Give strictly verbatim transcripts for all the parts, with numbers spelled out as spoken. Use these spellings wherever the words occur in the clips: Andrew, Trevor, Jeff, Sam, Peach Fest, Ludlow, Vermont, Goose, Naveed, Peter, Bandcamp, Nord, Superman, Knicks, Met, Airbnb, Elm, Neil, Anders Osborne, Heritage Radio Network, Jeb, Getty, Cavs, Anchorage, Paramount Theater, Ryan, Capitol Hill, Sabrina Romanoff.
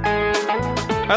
Hi,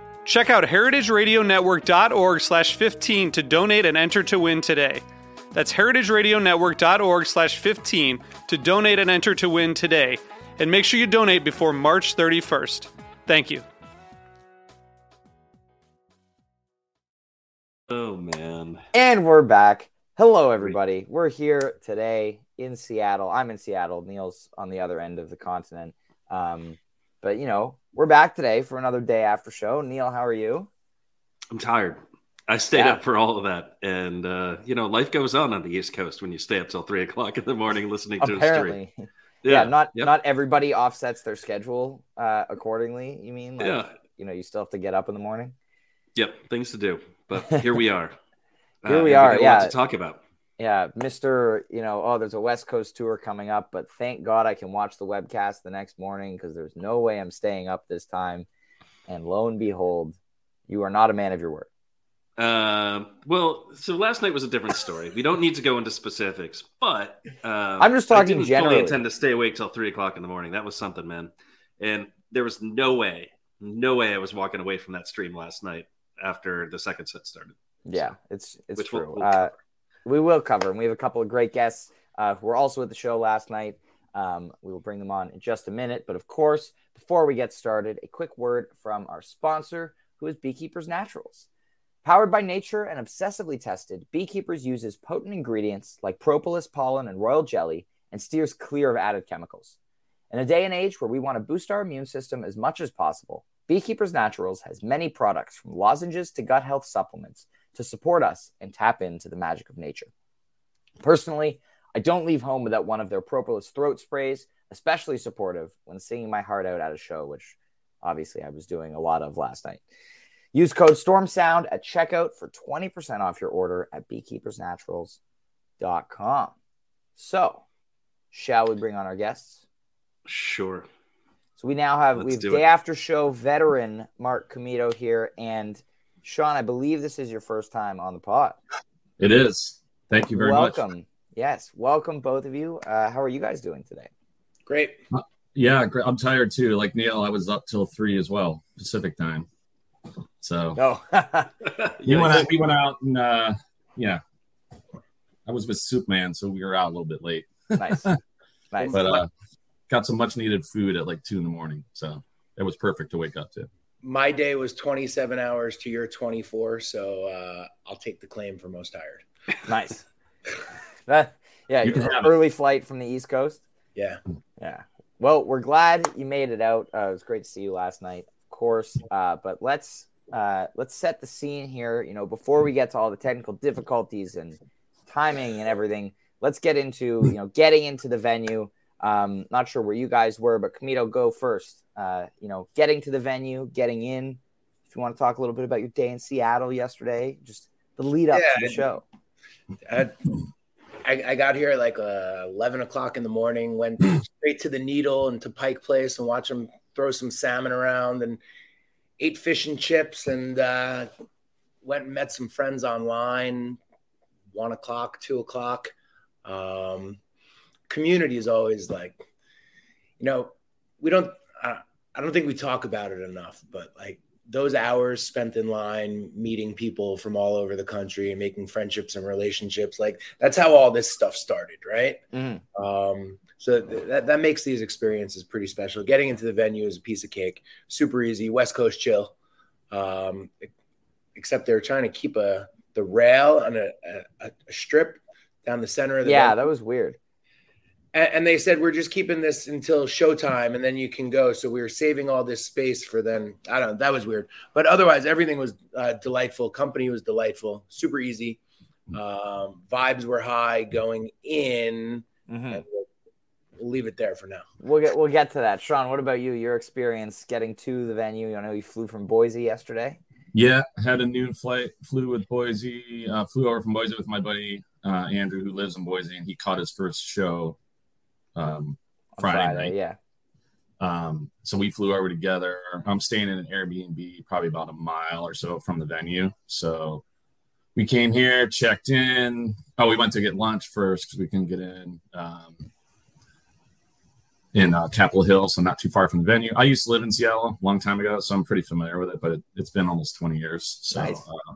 Check out heritage radio network dot org slash fifteen to donate and enter to win today. That's heritage radio network dot org slash fifteen to donate and enter to win today. And make sure you donate before March thirty-first. Thank you. Oh, man. And we're back. Hello, everybody. We're here today in Seattle. I'm in Seattle. Neil's on the other end of the continent. Um, but, you know, we're back today for another day after show. Neil, how are you? I'm tired. I stayed yeah. up for all of that. And, uh, you know, life goes on on the East Coast when you stay up till three o'clock in the morning listening to Apparently. a stream. Yeah, yeah not yep. not everybody offsets their schedule uh, accordingly, you mean? Like, yeah. You know, you still have to get up in the morning? Yep, things to do. But here we are. here uh, we are, we yeah. Lots to talk about. Yeah, Mister, you know, oh, there's a West Coast tour coming up, but thank God I can watch the webcast the next morning because there's no way I'm staying up this time. And lo and behold, you are not a man of your word. Uh, well, so last night was a different story. We don't need to go into specifics, but uh, I'm just talking I didn't generally. Fully intend to stay awake till three o'clock in the morning. That was something, man. And there was no way, no way I was walking away from that stream last night after the second set started. Yeah, so, it's it's which true. We'll, we'll uh, We will cover them. We have a couple of great guests uh, who were also at the show last night. Um, we will bring them on in just a minute. But of course, before we get started, a quick word from our sponsor, who is Beekeepers Naturals. Powered by nature and obsessively tested, Beekeepers uses potent ingredients like propolis, pollen, and royal jelly and steers clear of added chemicals. In a day and age where we want to boost our immune system as much as possible, Beekeepers Naturals has many products from lozenges to gut health supplements to support us and tap into the magic of nature. Personally, I don't leave home without one of their propolis throat sprays, especially supportive when singing my heart out at a show, which obviously I was doing a lot of last night. Use code STORMSOUND at checkout for twenty percent off your order at beekeepers naturals dot com. So, shall we bring on our guests? Sure. So we now have we've day it. after show veteran Marc Komito here, and Sean, I believe this is your first time on the pod. It is. Thank you very welcome. much. Welcome. Yes. Welcome, both of you. Uh, how are you guys doing today? Great. Uh, yeah, I'm tired, too. Like Neil, I was up till three as well, Pacific time. So oh. we, went out, we went out and, uh, yeah, I was with Superman, so we were out a little bit late. Nice. Nice. But uh, got some much-needed food at like two in the morning, so it was perfect to wake up to. My day was twenty-seven hours to your twenty-four, so uh, I'll take the claim for most tired. Nice. that, yeah, you an early flight from the East Coast. Yeah. Yeah. Well, we're glad you made it out. Uh, it was great to see you last night, of course. Uh, but let's uh, let's set the scene here. You know, before we get to all the technical difficulties and timing and everything, let's get into you know getting into the venue. Um, not sure where you guys were, but Komito, go first. Uh, you know, getting to the venue, getting in. If you want to talk a little bit about your day in Seattle yesterday, just the lead up yeah, to the show. I, I, I got here at like uh, eleven o'clock in the morning, went straight to the Needle and to Pike Place and watched them throw some salmon around and ate fish and chips and uh, went and met some friends online, one o'clock, two o'clock. Um, community is always like, you know, we don't, I, I don't think we talk about it enough, but like those hours spent in line, meeting people from all over the country and making friendships and relationships, like that's how all this stuff started. Right. Mm. Um, so th- that, that makes these experiences pretty special. Getting into the venue is a piece of cake, super easy, West Coast chill. Um, except they're trying to keep a, the rail and a, a, a strip down the center of the yeah, venue. That was weird. And they said, we're just keeping this until showtime and then you can go. So we were saving all this space for then. I don't know. That was weird. But otherwise, everything was uh, delightful. Company was delightful. Super easy. Um, vibes were high going in. Mm-hmm. We'll, we'll leave it there for now. We'll get we'll get to that. Sean, what about you? Your experience getting to the venue? I know you flew from Boise yesterday. Yeah, had a noon flight. Flew with Boise. Uh, flew over from Boise with my buddy, uh, Andrew, who lives in Boise. And he caught his first show. Um, Friday, Friday night. Yeah. Um, so we flew over together. I'm staying in an Airbnb, probably about a mile or so from the venue. So we came here, checked in. Oh, we went to get lunch first because we couldn't get in um, in uh, Capitol Hill, so not too far from the venue. I used to live in Seattle a long time ago, so I'm pretty familiar with it. But it, it's been almost twenty years. So, nice. uh,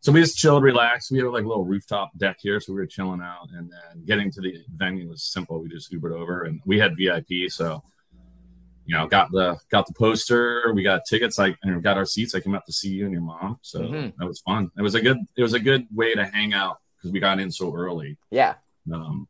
so we just chilled, relaxed. We have like a little rooftop deck here, so we were chilling out. And then getting to the venue was simple. We just Ubered over, and we had V I P. So, you know, got the got the poster. We got tickets. I and we got our seats. I came up to see you and your mom. So mm-hmm. that was fun. It was a good. It was a good way to hang out because we got in so early. Yeah. Um,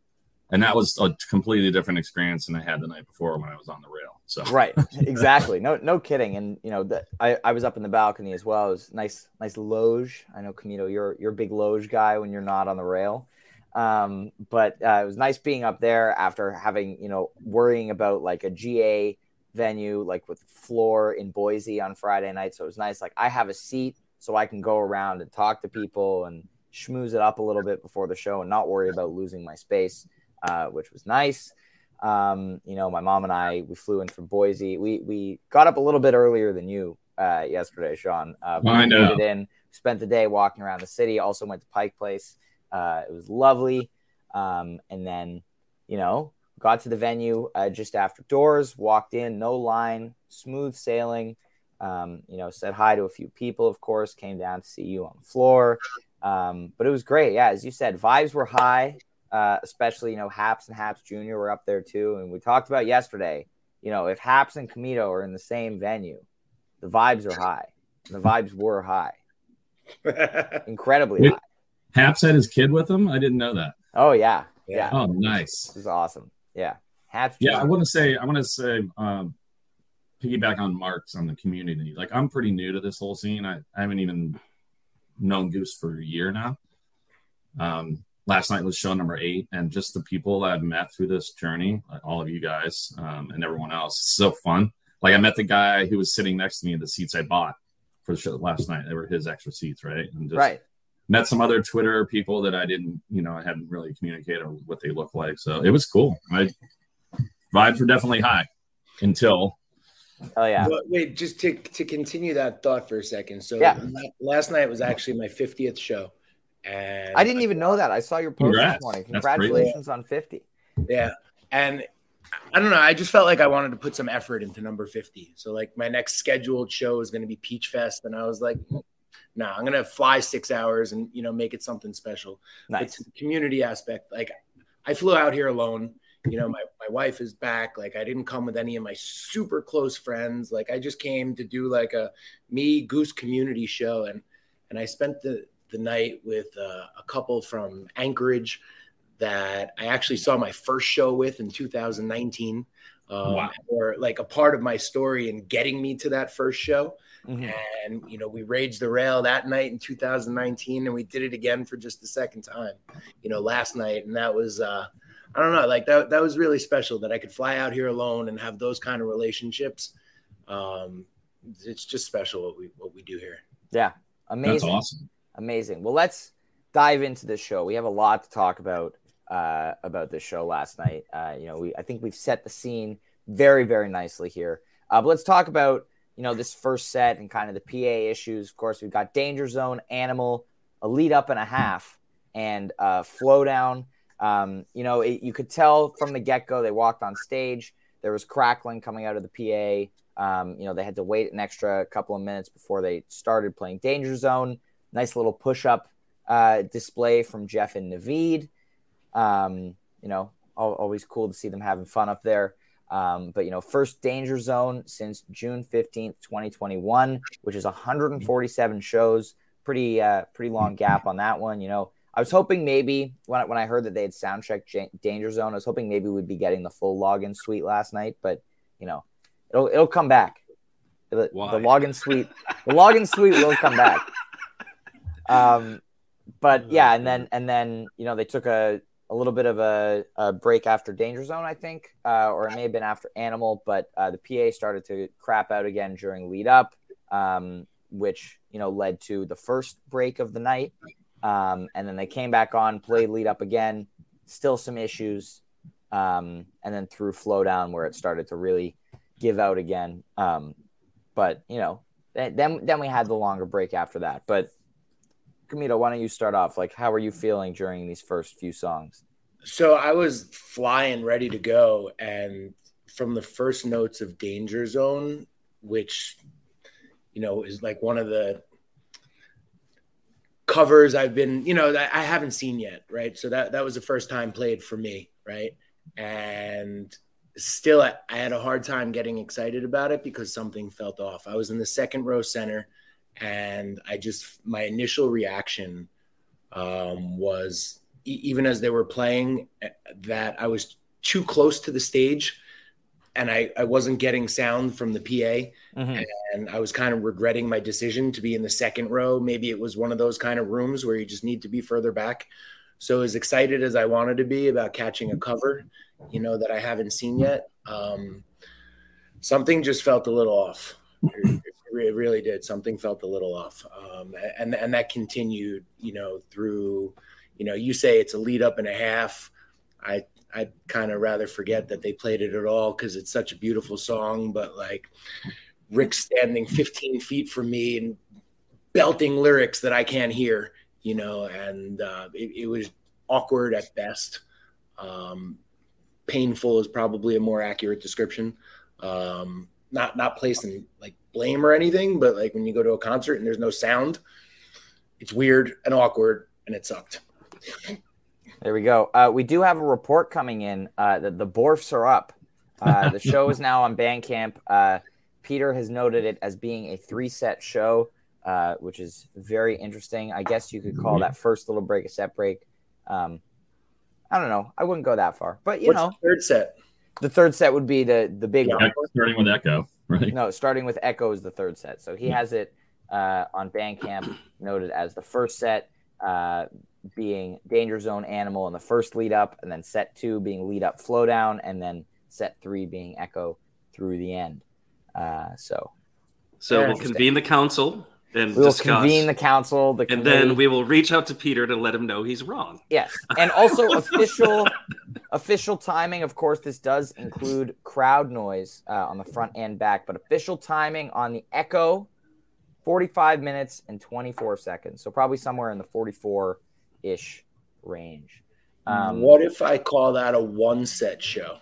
and that was a completely different experience than I had the night before when I was on the rail. So right, exactly. No, no kidding. And you know, the, I, I was up in the balcony as well. It was nice, nice loge. I know, Komito, you're you're a big loge guy when you're not on the rail. Um, but uh, it was nice being up there after having, you know, worrying about like a G A venue, like with floor in Boise on Friday night. So it was nice. Like I have a seat, so I can go around and talk to people and schmooze it up a little bit before the show and not worry about losing my space, uh, which was nice. Um, you know, my mom and I, we flew in from Boise. We we got up a little bit earlier than you uh, yesterday, Sean. Uh, we I know. In, spent the day walking around the city. Also went to Pike Place. Uh, it was lovely. Um, and then, you know, got to the venue uh, just after doors. Walked in, no line, smooth sailing. Um, you know, said hi to a few people. Of course, came down to see you on the floor. Um, but it was great. Yeah, as you said, vibes were high. Uh, especially, you know, Haps and Haps Junior were up there too. And we talked about yesterday, you know, if Haps and Komito are in the same venue, the vibes are high. The vibes were high. Incredibly Wait, high. Haps had his kid with him? I didn't know that. Oh, yeah. Yeah. Oh, nice. This is awesome. Yeah. Haps Junior Yeah, I want to say, I want to say, um, piggyback on Mark's on the community. Like, I'm pretty new to this whole scene. I, I haven't even known Goose for a year now. Um, Last night was show number eight, and just the people that I've met through this journey, like all of you guys um, and everyone else, it's so fun. Like I met the guy who was sitting next to me in the seats I bought for the show last night. They were his extra seats, right? And just right. Met some other Twitter people that I didn't, you know, I hadn't really communicated on what they look like. So it was cool. My vibes were definitely high until. Oh yeah. But wait, just to to continue that thought for a second. So yeah. Last night was actually my fiftieth show. And I didn't even know that. I saw your post congrats. This morning. Congratulations on fifty. Yeah. And I don't know. I just felt like I wanted to put some effort into number fifty. So like my next scheduled show is going to be Peach Fest. And I was like, no, nah, I'm going to fly six hours and, you know, make it something special. Nice. But the community aspect. Like I flew out here alone. You know, my, my wife is back. Like I didn't come with any of my super close friends. Like I just came to do like a me Goose community show. And, and I spent the, the night with uh, a couple from Anchorage that I actually saw my first show with in two thousand nineteen um, wow. or like a part of my story in getting me to that first show. Mm-hmm. And, you know, we raged the rail that night in two thousand nineteen and we did it again for just the second time, you know, last night. And that was, uh, I don't know, like that, that was really special that I could fly out here alone and have those kind of relationships. Um, it's just special what we, what we do here. Yeah. Amazing. That's awesome. Amazing. Well, let's dive into this show. We have a lot to talk about uh, about this show last night. Uh, you know, we I think we've set the scene very, very nicely here. Uh, but let's talk about, you know, this first set and kind of the P A issues. Of course, we've got Danger Zone, Animal, a lead up and a half. and uh, Flow Down. Um, you know, it, you could tell from the get-go they walked on stage. There was crackling coming out of the P A. Um, you know, they had to wait an extra couple of minutes before they started playing Danger Zone. Nice little push-up uh, display from Jeff and Naveed. Um, you know, al- always cool to see them having fun up there. Um, but, you know, first Danger Zone since June fifteenth, twenty twenty-one, which is one hundred forty-seven shows. Pretty uh, pretty long gap on that one, you know. I was hoping maybe when I, when I heard that they had soundchecked J- Danger Zone, I was hoping maybe we'd be getting the full login suite last night, but you know, it'll it'll come back. It'll, the login suite, the login suite will come back. Um, but yeah, and then and then you know they took a, a little bit of a, a break after Danger Zone, I think, uh, or it may have been after Animal, but uh, the P A started to crap out again during lead up, um, which you know led to the first break of the night. Um, and then they came back on, played lead up again, still some issues, um, and then through Flow Down where it started to really give out again. Um, but, you know, then then we had the longer break after that. But, Komito, why don't you start off? Like, how are you feeling during these first few songs? So I was flying ready to go, and from the first notes of Danger Zone, which, you know, is like one of the – covers I've been, you know, I haven't seen yet, right? So that, that was the first time played for me, right? And still, I, I had a hard time getting excited about it because something felt off. I was in the second row center, and I just, my initial reaction um, was, e- even as they were playing, that I was too close to the stage, and I, I wasn't getting sound from the P A, mm-hmm. and I was kind of regretting my decision to be in the second row. Maybe it was one of those kind of rooms where you just need to be further back. So as excited as I wanted to be about catching a cover, you know, that I haven't seen yet, um, something just felt a little off. It, it really did. Something felt a little off. Um, and, and that continued, you know, through, you know, you say it's a lead up and a half. I I'd kind of rather forget that they played it at all because it's such a beautiful song. But like Rick standing fifteen feet from me and belting lyrics that I can't hear, you know, and uh, it, it was awkward at best. Um, painful is probably a more accurate description. Um, not not placing like blame or anything, but like when you go to a concert and there's no sound, it's weird and awkward and it sucked. There we go. Uh, we do have a report coming in uh, that the B O R Fs are up. Uh, the show is now on Bandcamp. Uh, Peter has noted it as being a three-set show, uh, which is very interesting. I guess you could call that first little break a set break. Um, I don't know. I wouldn't go that far. But, you What's know. The third set? The third set would be the, the big yeah, one. Starting with Echo, right? No, starting with Echo is the third set. So he has it uh, on Bandcamp noted as the first set. Uh, being Danger Zone, Animal in the first lead up, and then set two being lead up, Flow Down, and then set three being Echo through the end. Uh, so, so we'll convene the council and we'll discuss. convene the council, the and then we will reach out to Peter to let him know he's wrong. Yes, and also official official timing. Of course, this does include crowd noise uh, on the front and back, but official timing on the Echo, forty-five minutes and twenty-four seconds. So probably somewhere in the forty-four ish range. Um, what if I call that a one set show?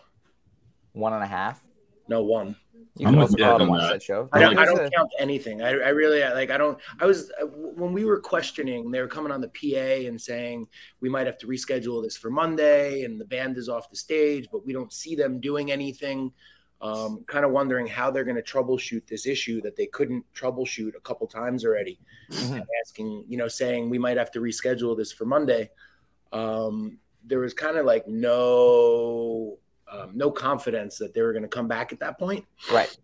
One and a half? No, one. You can also call it a one set show. I don't, I don't count anything. I, I really like. I don't. I was when we were questioning. They were coming on the P A and saying we might have to reschedule this for Monday, and the band is off the stage, but we don't see them doing anything. Um, kind of wondering how they're going to troubleshoot this issue that they couldn't troubleshoot a couple times already. Mm-hmm. Asking, you know, saying we might have to reschedule this for Monday. Um, there was kind of like no, um, no confidence that they were going to come back at that point. Right.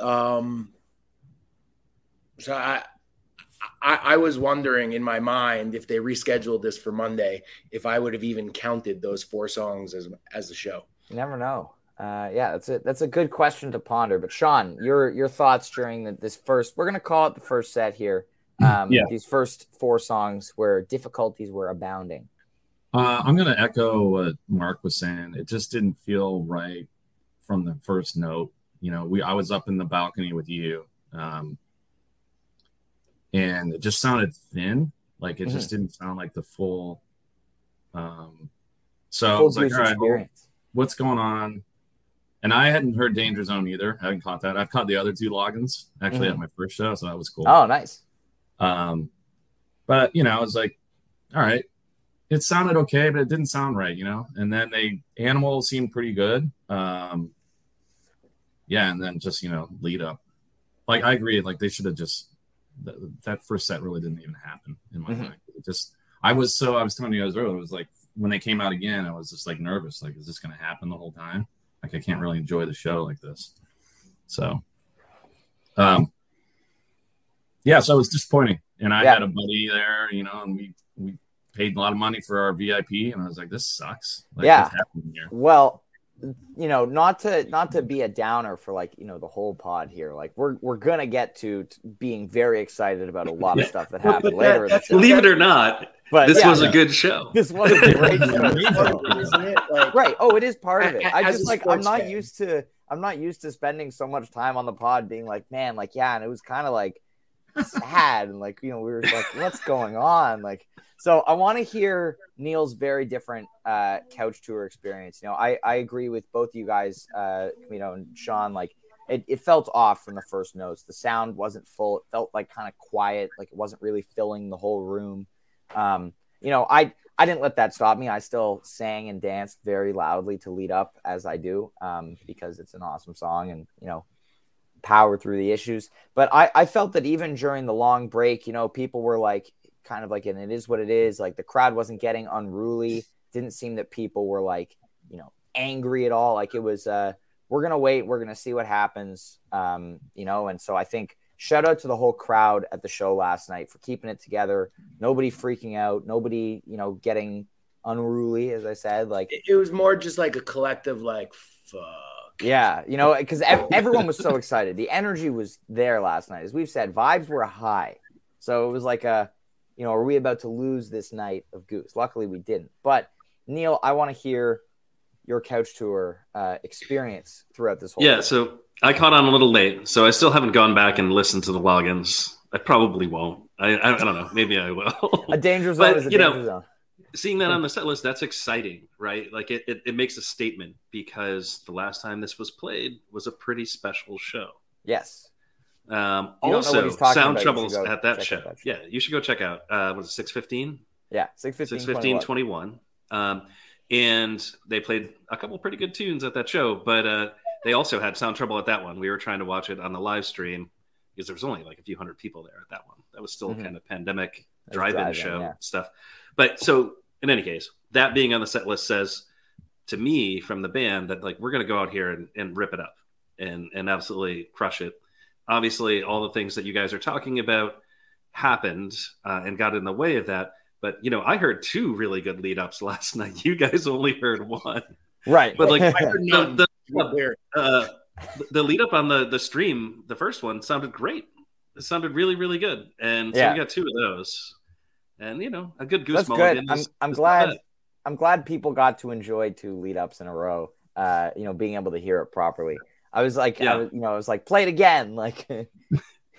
Um, so I, I, I was wondering in my mind if they rescheduled this for Monday, if I would have even counted those four songs as as a show. You never know. Uh, yeah, that's a that's a good question to ponder. But Sean, your your thoughts during the, this first, we're gonna call it the first set here. Um, yeah. These first four songs where difficulties were abounding. Uh, I'm gonna echo what Marc was saying. It just didn't feel right from the first note. You know, we I was up in the balcony with you, um, and it just sounded thin. Like it mm-hmm. just didn't sound like the full Um, so I was like, all right, well, what's going on? And I hadn't heard Danger Zone either. I hadn't caught that. I've caught the other two logins actually mm-hmm. at my first show, so that was cool. Oh, nice. Um, but, you know, I was like, all right. It sounded okay, but it didn't sound right, you know? And then they Animal seemed pretty good. Um, yeah, and then just, you know, lead up. Like, I agree. Like, they should have just th- – that first set really didn't even happen in my mm-hmm. mind. It just – I was so – I was telling you guys earlier, it was like when they came out again, I was just, like, nervous. Like, is this going to happen the whole time? Like, I can't really enjoy the show like this. So, um, yeah, so it was disappointing. And I yeah. had a buddy there, you know, and we, we paid a lot of money for our V I P. And I was like, this sucks. Like, yeah. What's happening here? Well, you know, not to not to be a downer for, like, you know, the whole pod here. Like, we're we're going to get to t- being very excited about a lot of stuff that happened well, later. That, in the believe it or not. But this yeah, was a good show. This was a great show, isn't it? Like, right. Oh, it is part of it. I just like I'm not fan. used to I'm not used to spending so much time on the pod being like, man, like, yeah, and it was kind of like sad and like, you know, we were like, what's going on? Like, so I want to hear Neil's very different uh, couch tour experience. You know, I, I agree with both you guys, uh, you know, and Sean, like it, it felt off from the first notes. The sound wasn't full, it felt like kind of quiet, like it wasn't really filling the whole room. Um, you know, I, I didn't let that stop me. I still sang and danced very loudly to lead up as I do, um, because it's an awesome song and, you know, power through the issues. But I, I felt that even during the long break, you know, people were like, kind of like, and it is what it is. Like the crowd wasn't getting unruly. Didn't seem that people were like, you know, angry at all. Like it was, uh, we're going to wait. We're going to see what happens. Um, you know? And so I think, shout out to the whole crowd at the show last night for keeping it together. Nobody freaking out. Nobody, you know, getting unruly, as I said. Like it, it was more just like a collective, like, fuck. Yeah, you know, because ev- everyone was so excited. The energy was there last night. As we've said, vibes were high. So it was like a, you know, are we about to lose this night of Goose? Luckily, we didn't. But, Neil, I want to hear your couch tour uh, experience throughout this whole Yeah, day. So I caught on a little late, so I still haven't gone back and listened to the logins. I probably won't. I I, I don't know. Maybe I will. A danger zone but, is a you danger know, zone. Seeing that on the set list, that's exciting, right? Like it, it, it makes a statement because the last time this was played was a pretty special show. Yes. Um, also, Sound Troubles at that show. that show. Yeah, you should go check out. Uh, was it six fifteen? Yeah, six fifteen, twenty-one. Um, and they played a couple pretty good tunes at that show, but uh, they also had sound trouble at that one. We were trying to watch it on the live stream because there was only like a few hundred people there at that one. That was still mm-hmm. kind of pandemic drive-in, drive-in show yeah. stuff. But so in any case, that being on the set list says to me from the band that like, we're going to go out here and, and rip it up and, and absolutely crush it. Obviously all the things that you guys are talking about happened uh, and got in the way of that. But, you know, I heard two really good lead ups last night. You guys only heard one. Right. But like I heard none. The, the, uh, the lead up on the, the stream, the first one sounded great. It sounded really, really good. And so yeah. we got two of those. And, you know, a good Goose That's mulligan. Good. Is, I'm, I'm glad I'm glad people got to enjoy two lead ups in a row, uh, you know, being able to hear it properly. I was like, yeah. I was, you know, I was like, play it again. Like,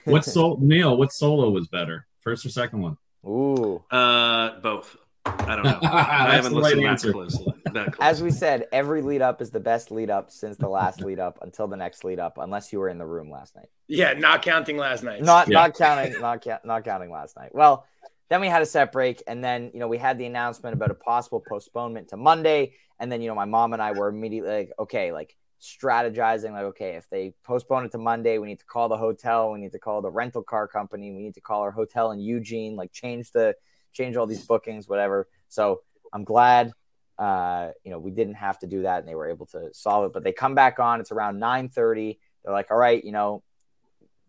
what sol- Neil, what solo was better? First or second one? Ooh, uh, both. I don't know. I haven't listened that closely. That closely. As we said, every lead up is the best lead up since the last lead up until the next lead up, unless you were in the room last night. Yeah, not counting last night. Not yeah. not counting. Not ca- not counting last night. Well, then we had a set break, and then you know we had the announcement about a possible postponement to Monday, and then you know my mom and I were immediately like, okay, like strategizing, like okay, if they postpone it to Monday, we need to call the hotel, we need to call the rental car company, we need to call our hotel in Eugene, like change the change all these bookings, whatever. So I'm glad uh you know we didn't have to do that and they were able to solve it. But they come back on, it's around nine thirty. They're like, all right, you know,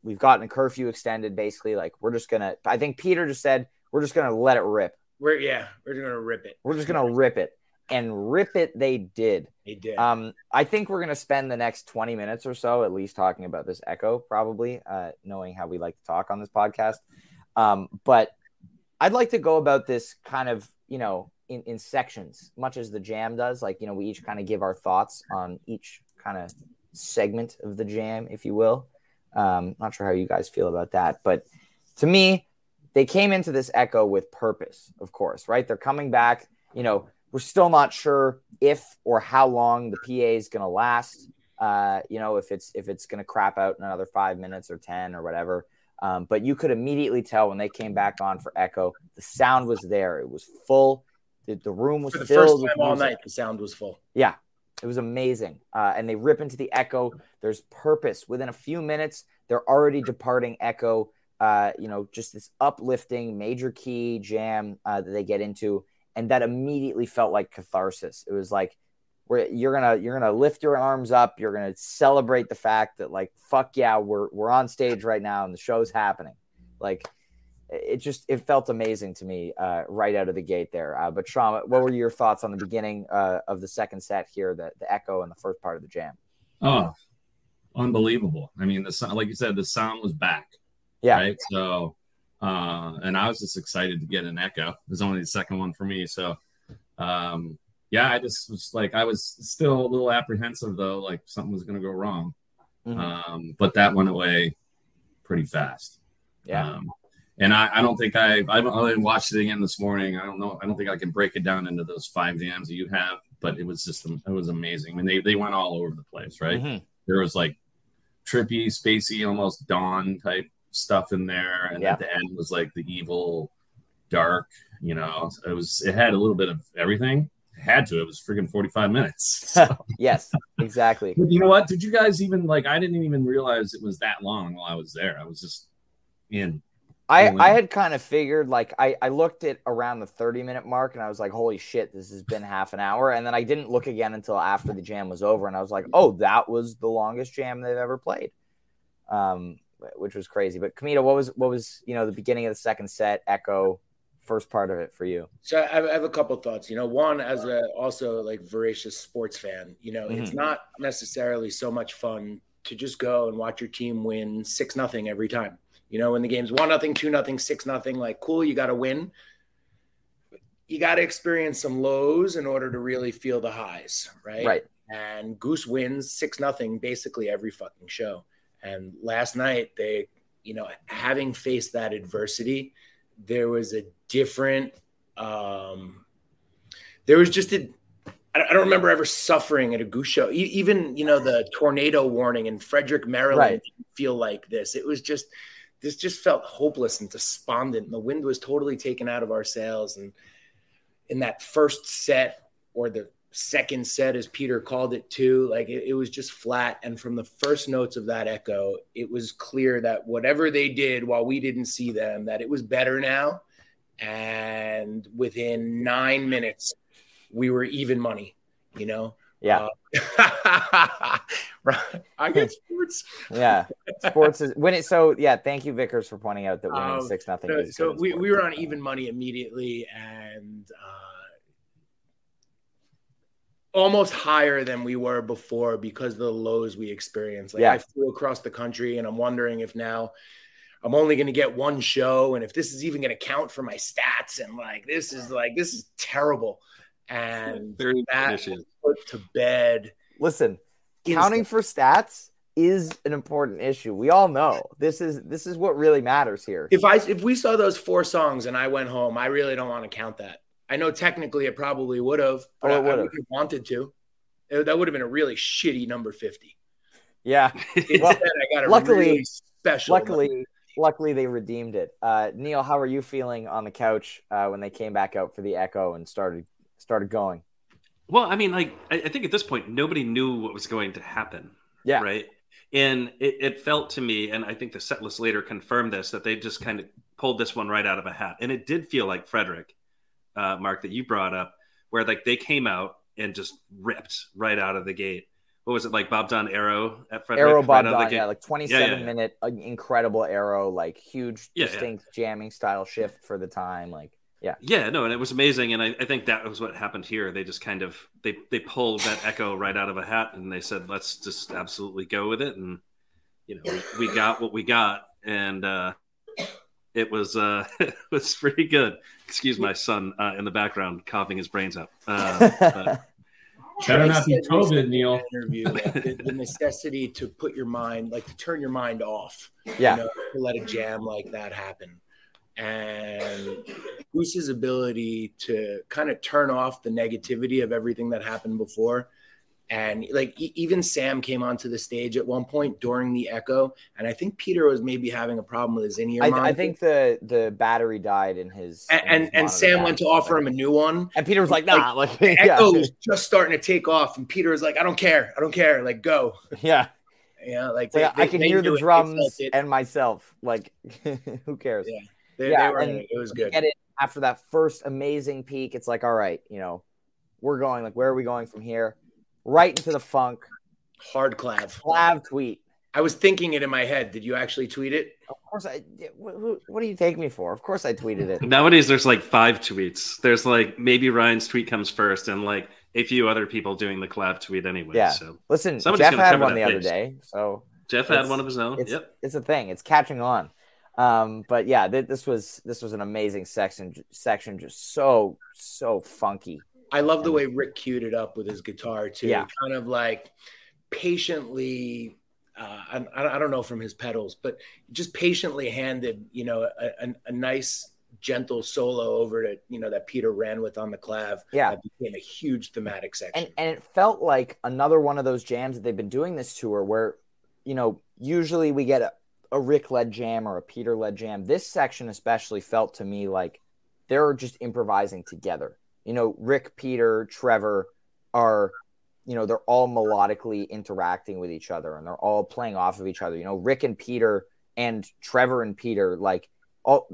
we've gotten a curfew extended basically, like we're just gonna, I think Peter just said, we're just gonna let it rip. We're yeah, we're just gonna rip it. We're just gonna rip it. And rip it, they did. They did. Um, I think we're going to spend the next twenty minutes or so at least talking about this echo, probably, uh, knowing how we like to talk on this podcast. Um, but I'd like to go about this kind of, you know, in, in sections, much as the jam does. Like, you know, we each kind of give our thoughts on each kind of segment of the jam, if you will. Um, not sure how you guys feel about that. But to me, they came into this echo with purpose, of course, right? They're coming back, you know, We're still not sure if or how long the P A is going to last. Uh, you know, if it's if it's going to crap out in another five minutes or ten or whatever. Um, but you could immediately tell when they came back on for Echo, the sound was there. It was full. The, the room was for the filled. First time with all night, the sound was full. Yeah, it was amazing. Uh, and they rip into the Echo. There's purpose. Within a few minutes, they're already departing Echo. Uh, you know, just this uplifting major key jam uh, that they get into, and that immediately felt like catharsis. It was like, where you're gonna you're gonna lift your arms up. You're gonna celebrate the fact that, like, fuck yeah, we're we're on stage right now and the show's happening. Like, it just it felt amazing to me uh, right out of the gate there. Uh, but Sean, what were your thoughts on the beginning uh, of the second set here, the the Echo and the first part of the jam? Oh, unbelievable! I mean, the sound, like you said, the sound was back. Yeah. Right? So, uh, and I was just excited to get an Echo. It was only the second one for me, so. Um, Yeah, I just was like, I was still a little apprehensive, though, like something was going to go wrong. Mm-hmm. Um, but that went away pretty fast. Yeah. Um, and I, I don't think I, I, I didn't watch it again this morning. I don't know. I don't think I can break it down into those five jams that you have, but it was just, it was amazing. I mean, they, they went all over the place, right? Mm-hmm. There was like trippy, spacey, almost dawn type stuff in there. And yeah. At the end was like the evil, dark, you know, it was, it had a little bit of everything. Had to. It was freaking forty-five minutes. So. Yes, exactly. But you know what? Did you guys even like? I didn't even realize it was that long while I was there. I was just in. I, I had kind of figured, like, I, I looked at around the thirty minute mark and I was like, holy shit, this has been half an hour. And then I didn't look again until after the jam was over. And I was like, oh, that was the longest jam they've ever played, um, which was crazy. But Komito, what was what was you know the beginning of the second set, Echo? First part of it for you? So I have a couple thoughts. You know, one, as a also like voracious sports fan, you know, mm-hmm. It's not necessarily so much fun to just go and watch your team win six nothing every time. You know, when the game's one nothing, two nothing, six nothing, like cool, you got to win. You got to experience some lows in order to really feel the highs, right? Right. And Goose wins six nothing basically every fucking show. And last night they, you know, having faced that adversity, there was a different, um, there was just a, I don't remember ever suffering at a Goose show. Even, you know, the tornado warning in Frederick, Maryland, right. Didn't feel like this. It was just, this just felt hopeless and despondent. And the wind was totally taken out of our sails. And in that first set, or the second set, as Peter called it too, like it, it was just flat. And from the first notes of that Echo, it was clear that whatever they did while we didn't see them, that it was better now. And within nine minutes, we were even money, you know? Yeah. Uh, right. I get sports. Yeah. Sports is when it, so yeah. Thank you, Vickers, for pointing out that winning um, six, nothing. So, so we, we were on even money immediately. And, uh, almost higher than we were before because of the lows we experienced. Like yeah. I flew across the country and I'm wondering if now I'm only going to get one show and if this is even going to count for my stats. And like, this is like, this is terrible. And that was put to bed. Listen, counting for stats is an important issue. We all know this is, this is what really matters here. If I, if we saw those four songs and I went home, I really don't want to count that. I know technically it probably would have, but oh, I wouldn't have wanted to. It, that would have been a really shitty number fifty. Yeah. Well, I got a luckily, really special luckily, number. Luckily they redeemed it. Uh, Neil, how are you feeling on the couch uh, when they came back out for the Echo and started started going? Well, I mean, like I, I think at this point nobody knew what was going to happen. Yeah. Right. And it, it felt to me, and I think the set list later confirmed this, that they just kind of pulled this one right out of a hat. And it did feel like Frederick. Uh, Marc, that you brought up, where like they came out and just ripped right out of the gate. What was it like, Bob Don Arrow at Frederick? Arrow Bob right Don, yeah, like twenty-seven yeah, yeah, minute yeah. incredible arrow, like huge, yeah, distinct yeah. jamming style shift for the time, like yeah, yeah, no, and it was amazing, and I, I think that was what happened here. They just kind of they they pulled that Echo right out of a hat, and they said, let's just absolutely go with it, and you know we, we got what we got, and. uh It was uh, it was pretty good. Excuse my son uh, in the background coughing his brains out. Uh, Better not be COVID, Neil. Interview, like, the, the necessity to put your mind, like to turn your mind off. Yeah. You know, to let a jam like that happen. and Goose's ability to kind of turn off the negativity of everything that happened before. And like e- even Sam came onto the stage at one point during the echo, and I think Peter was maybe having a problem with his in-ear. I, I think the, the battery died in his. And in and, his and Sam went to offer him a new one, and Peter was like, "Nah, like, like the echo yeah. was just starting to take off," and Peter was like, "I don't care, I don't care, like go." Yeah, yeah, like so they, I they, can they hear the drums and myself. Like, who cares? Yeah, they, yeah, they were, and it was good. Get it after that first amazing peak, it's like, all right, you know, we're going. Like, where are we going from here? Right into the funk. Hard clav. Clav tweet. I was thinking it in my head. Did you actually tweet it? Of course I did. What, what do you take me for? Of course I tweeted it. Nowadays, there's like five tweets. There's like maybe Ryan's tweet comes first and like a few other people doing the clav tweet anyway. Yeah. So listen, Jeff had one the other day. So Jeff had one of his own. It's, yep. It's a thing. It's catching on. Um, but yeah, th- this was this was an amazing section. Section just so, so funky. I love the way Rick queued it up with his guitar too, yeah. kind of like patiently, uh, I, I don't know from his pedals, but just patiently handed, you know, a, a, a nice gentle solo over to, you know, that Peter ran with on the clav. Yeah. That became a huge thematic section. And, and it felt like another one of those jams that they've been doing this tour where, you know, usually we get a, a Rick-led jam or a Peter-led jam. This section especially felt to me like they're just improvising together. You know, Rick, Peter, Trevor are, you know, they're all melodically interacting with each other and they're all playing off of each other. You know, Rick and Peter and Trevor and Peter, like all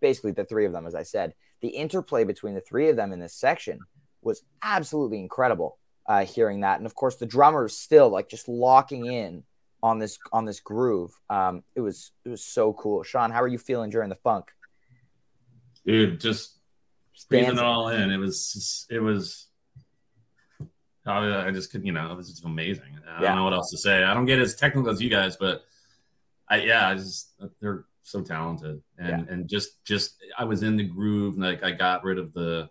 basically the three of them, as I said, the interplay between the three of them in this section was absolutely incredible uh, hearing that. And of course, the drummer's still like just locking in on this on this groove. Um, it was it was so cool. Sean, how are you feeling during the funk? Dude, just... breathing it all in. It was, it was, I just couldn't, you know, it was just amazing. I don't yeah. know what else to say. I don't get as technical as you guys, but I, yeah, I just, they're so talented. And, yeah. and just, just, I was in the groove. And like, I got rid of the,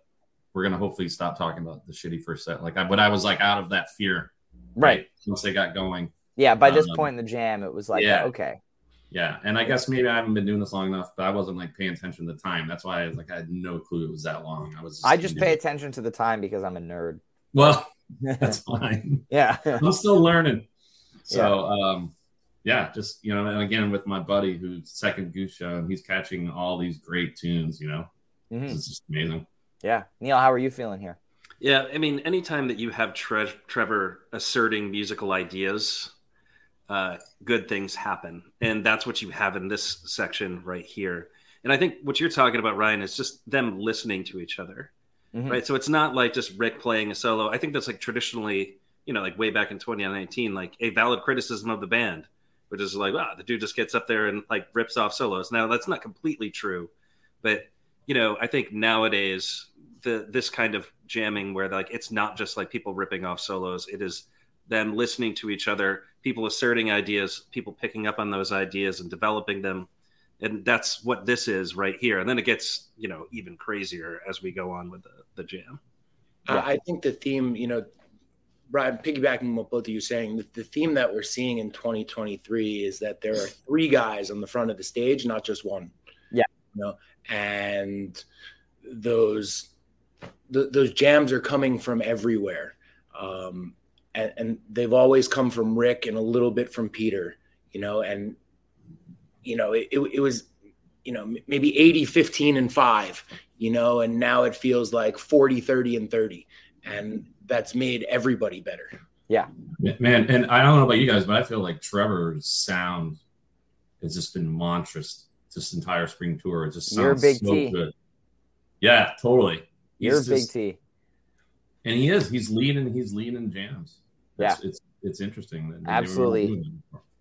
we're going to hopefully stop talking about the shitty first set. Like, I, but I was like out of that fear. Right. right? Once they got going. Yeah. By um, this point in the jam, it was like, yeah. okay. Yeah, and I guess maybe I haven't been doing this long enough, but I wasn't like paying attention to the time. That's why I was like I had no clue it was that long. I was. Just I just pay it. attention to the time because I'm a nerd. Well, that's fine. yeah, I'm still learning. So, yeah. Um, yeah, just you know, and again with my buddy who's second Goose show, and he's catching all these great tunes. You know, mm-hmm. It's just amazing. Yeah, Neil, how are you feeling here? Yeah, I mean, anytime that you have tre- Trevor asserting musical ideas. Uh, good things happen. And that's what you have in this section right here. And I think what you're talking about, Ryan, is just them listening to each other, mm-hmm. right? So it's not like just Rick playing a solo. I think that's like traditionally, you know, like way back in twenty nineteen, like a valid criticism of the band, which is like, wow, the dude just gets up there and like rips off solos. Now that's not completely true, but you know, I think nowadays the, this kind of jamming where like, it's not just like people ripping off solos. It is them listening to each other, people asserting ideas, people picking up on those ideas and developing them. And that's what this is right here. And then it gets, you know, even crazier as we go on with the, the jam. Yeah. I think the theme, you know, Ryan, piggybacking on what both of you saying, the theme that we're seeing in twenty twenty-three is that there are three guys on the front of the stage, not just one. Yeah. You know, and those, the, those jams are coming from everywhere. Um, And, and they've always come from Rick and a little bit from Peter, you know, and, you know, it, it, it was, you know, maybe eighty, fifteen and five, you know, and now it feels like forty, thirty and thirty. And that's made everybody better. Yeah, man. And I don't know about you guys, but I feel like Trevor's sound has just been monstrous this entire spring tour. It just sounds You're big so T. good. Yeah, totally. You're He's big just, T. And he is. He's leading. He's leading jams. It's, yeah, it's it's interesting. That Absolutely.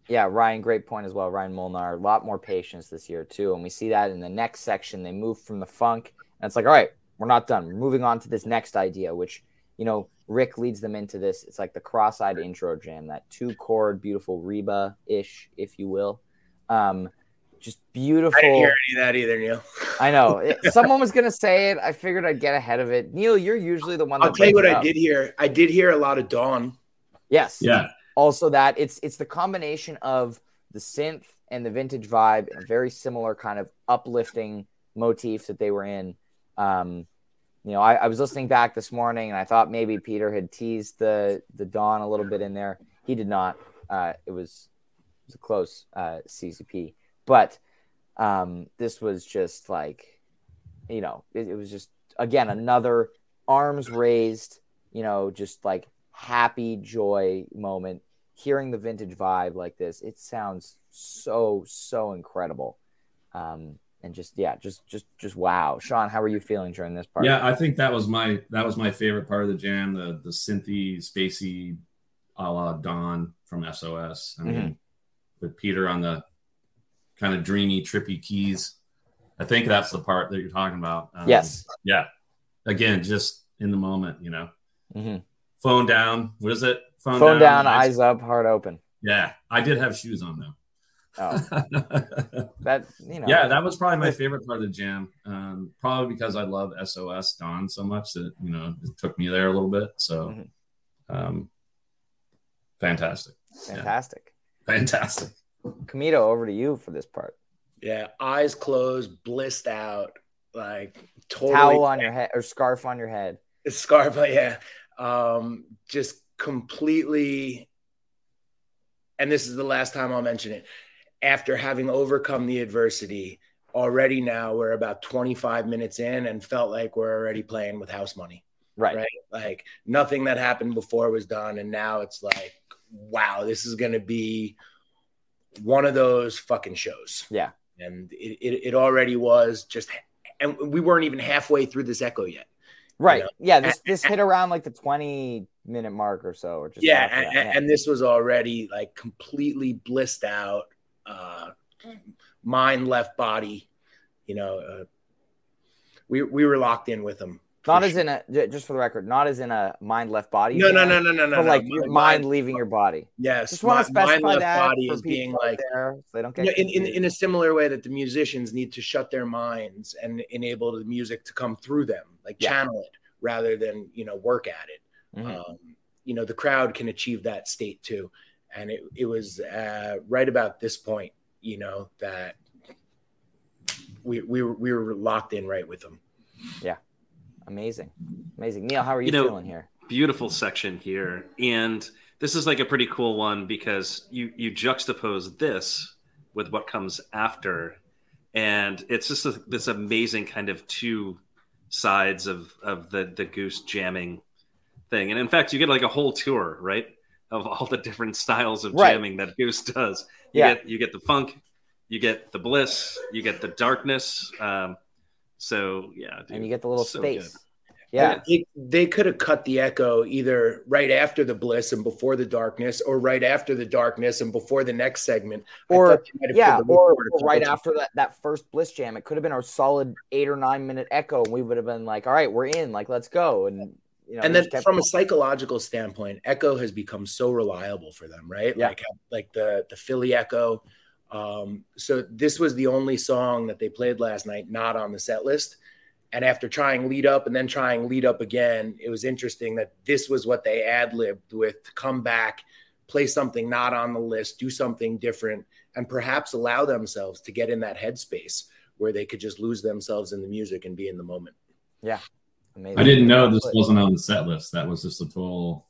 Yeah, Ryan, great point as well. Ryan Molnar, a lot more patience this year too, and we see that in the next section. They move from the funk, and it's like, all right, we're not done. We're moving on to this next idea, which you know Rick leads them into this. It's like the cross-eyed intro jam, that two-chord, beautiful Reba-ish, if you will. Um, Just beautiful. I didn't hear any of that either, Neil. I know. Someone was going to say it. I figured I'd get ahead of it. Neil, you're usually the one that I'll tell you what I did hear. I did hear a lot of Dawn. Yes. Yeah. Also that. It's it's the combination of the synth and the vintage vibe, and very similar kind of uplifting motifs that they were in. Um, you know, I, I was listening back this morning, and I thought maybe Peter had teased the the dawn a little bit in there. He did not. Uh, it was it was a close uh, C C P, but um, this was just like, you know, it, it was just again another arms raised, you know, just like happy joy moment. Hearing the vintage vibe like this, it sounds so so incredible. Um, and just yeah, just just just wow. Sean, how are you feeling during this part? Yeah, I think that was my that was my favorite part of the jam. The the synthy, spacey, a la Don from S O S. I mean, mm-hmm. with Peter on the kind of dreamy, trippy keys. I think that's the part that you're talking about. Um, yes. Yeah. Again, just in the moment, you know. Mm-hmm. Phone down. What is it? Phone, Phone down, down eyes, eyes up, heart open. Yeah, I did have shoes on though. Oh, that you know. Yeah, that was probably my favorite part of the jam. Um, probably because I love S O S Don so much that you know it took me there a little bit. So, mm-hmm. um, fantastic, fantastic, yeah. fantastic. Komito, over to you for this part. Yeah, eyes closed, blissed out, like totally towel on your head or scarf on your head. It's scarf, but yeah, um, just. Completely, and this is the last time I'll mention it, after having overcome the adversity, already now we're about twenty-five minutes in and felt like we're already playing with house money. Right. Right? Like nothing that happened before was done, and now it's like, wow, this is going to be one of those fucking shows. Yeah. And it, it, it already was just, and we weren't even halfway through this echo yet. Right. You know? Yeah, this, this hit around like the twenty minute mark or so, or just yeah, and, and this was already like completely blissed out, uh, mind left body. You know, uh, we we were locked in with them. Not as sure. in a just for the record, not as in a mind left body. No, no, no, no, no, no. But no, like no, your mind, mind leaving your body. Yes, just want to specify mind left that body is being like there, so they don't get you know, in, in in a similar way that the musicians need to shut their minds and enable the music to come through them, like yeah. channel it rather than you know work at it. Mm-hmm. Um, you know, the crowd can achieve that state too. And it, it was uh, right about this point, you know, that we, we, were, we were locked in right with them. Yeah. Amazing. Amazing. Neil, how are you, you know, feeling here? Beautiful section here. And this is like a pretty cool one because you, you juxtapose this with what comes after. And it's just a, this amazing kind of two sides of, of the, the Goose jamming thing. And in fact, you get like a whole tour, right, of all the different styles of right. jamming that Goose does. You yeah, get, you get the funk, you get the bliss, you get the darkness. Um, so yeah, dude, and you get the little so space. Good. Yeah, it, they could have cut the echo either right after the bliss and before the darkness, or right after the darkness and before the next segment, or yeah, or, or right after that, that first bliss jam. It could have been a solid eight or nine minute echo, and we would have been like, "All right, we're in. Like, let's go." And You know, and then from going. a psychological standpoint, echo has become so reliable for them, right? Yeah. Like, like the, the Philly echo. Um, so this was the only song that they played last night, not on the set list. And after trying lead up and then trying lead up again, it was interesting that this was what they ad-libbed with to come back, play something not on the list, do something different, and perhaps allow themselves to get in that headspace where they could just lose themselves in the music and be in the moment. Yeah. Amazing. I didn't know this wasn't on the set list. That was just a total...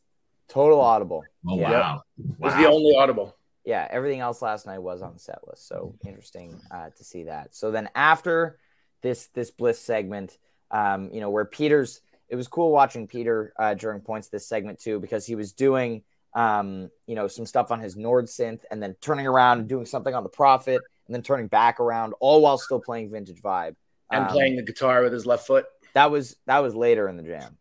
Total audible. Oh, yeah. wow. wow. It was the only audible. Yeah, everything else last night was on the set list. So interesting uh, to see that. So then after this this bliss segment, um, you know, where Peter's... It was cool watching Peter uh, during points of this segment too, because he was doing, um, you know, some stuff on his Nord synth and then turning around and doing something on the Prophet and then turning back around, all while still playing vintage vibe. And um, playing the guitar with his left foot. That was that was later in the jam,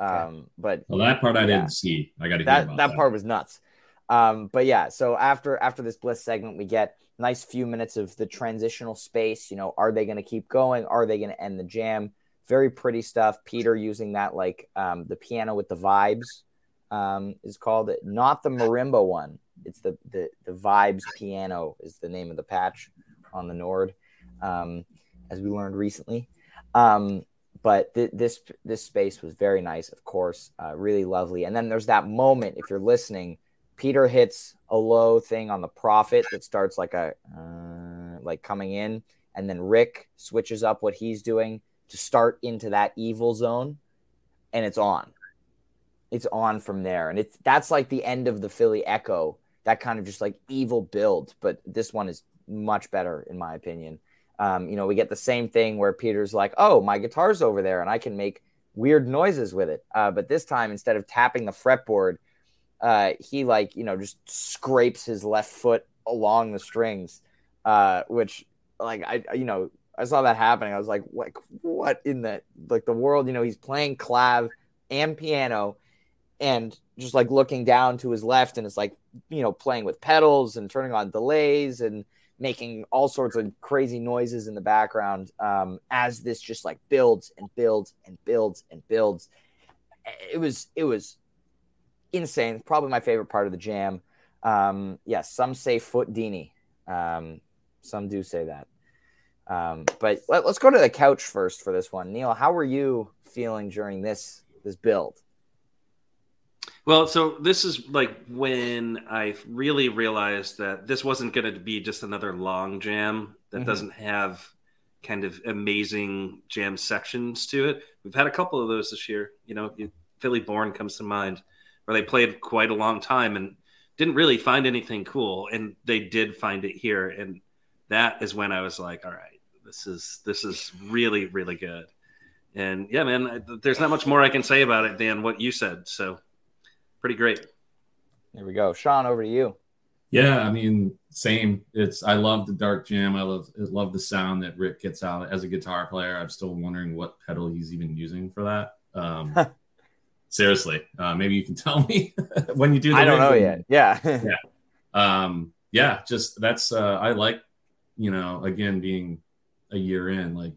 um, but well, that part I yeah. didn't see. I got to that, that. That part was nuts, um, but yeah. So after after this bliss segment, we get a nice few minutes of the transitional space. You know, are they going to keep going? Are they going to end the jam? Very pretty stuff. Peter using that like um, the piano with the vibes um, is called it. Not the marimba one. It's the, the the vibes piano is the name of the patch on the Nord, um, as we learned recently. Um, But th- this this space was very nice, of course, uh, really lovely. And then there's that moment, if you're listening, Peter hits a low thing on the Prophet that starts like a uh, like coming in, and then Rick switches up what he's doing to start into that evil zone, and it's on. It's on from there, and it's that's like the end of the Philly Echo, that kind of just like evil build, but this one is much better in my opinion. Um, you know, we get the same thing where Peter's like, oh, my guitar's over there, and I can make weird noises with it. Uh, but this time, instead of tapping the fretboard, uh, he like, you know, just scrapes his left foot along the strings, uh, which like, I, you know, I saw that happening. I was like, like what in the, like the world, you know, he's playing clav and piano and just like looking down to his left, and it's like, you know, playing with pedals and turning on delays and making all sorts of crazy noises in the background, um, as this just like builds and builds and builds and builds. It was, it was insane. Probably my favorite part of the jam. Um, yes, yeah, some say foot dini. Um, some do say that. Um, but let, let's go to the couch first for this one. Neil, how were you feeling during this, this build? Well, so this is like when I really realized that this wasn't going to be just another long jam that mm-hmm. doesn't have kind of amazing jam sections to it. We've had a couple of those this year. You know, Philly Born comes to mind, where they played quite a long time and didn't really find anything cool. And they did find it here. And that is when I was like, all right, this is this is really, really good. And yeah, man, I, there's not much more I can say about it than what you said. So. Pretty great. There we go. Sean, over to you. Yeah, I mean, same. It's I love the dark jam. I love I love the sound that Rick gets out. As a guitar player, I'm still wondering what pedal he's even using for that. Um, seriously, uh, maybe you can tell me when you do that. I don't know yet. Yeah. yeah. Um, yeah, just that's uh, I like, you know, again, being a year in, like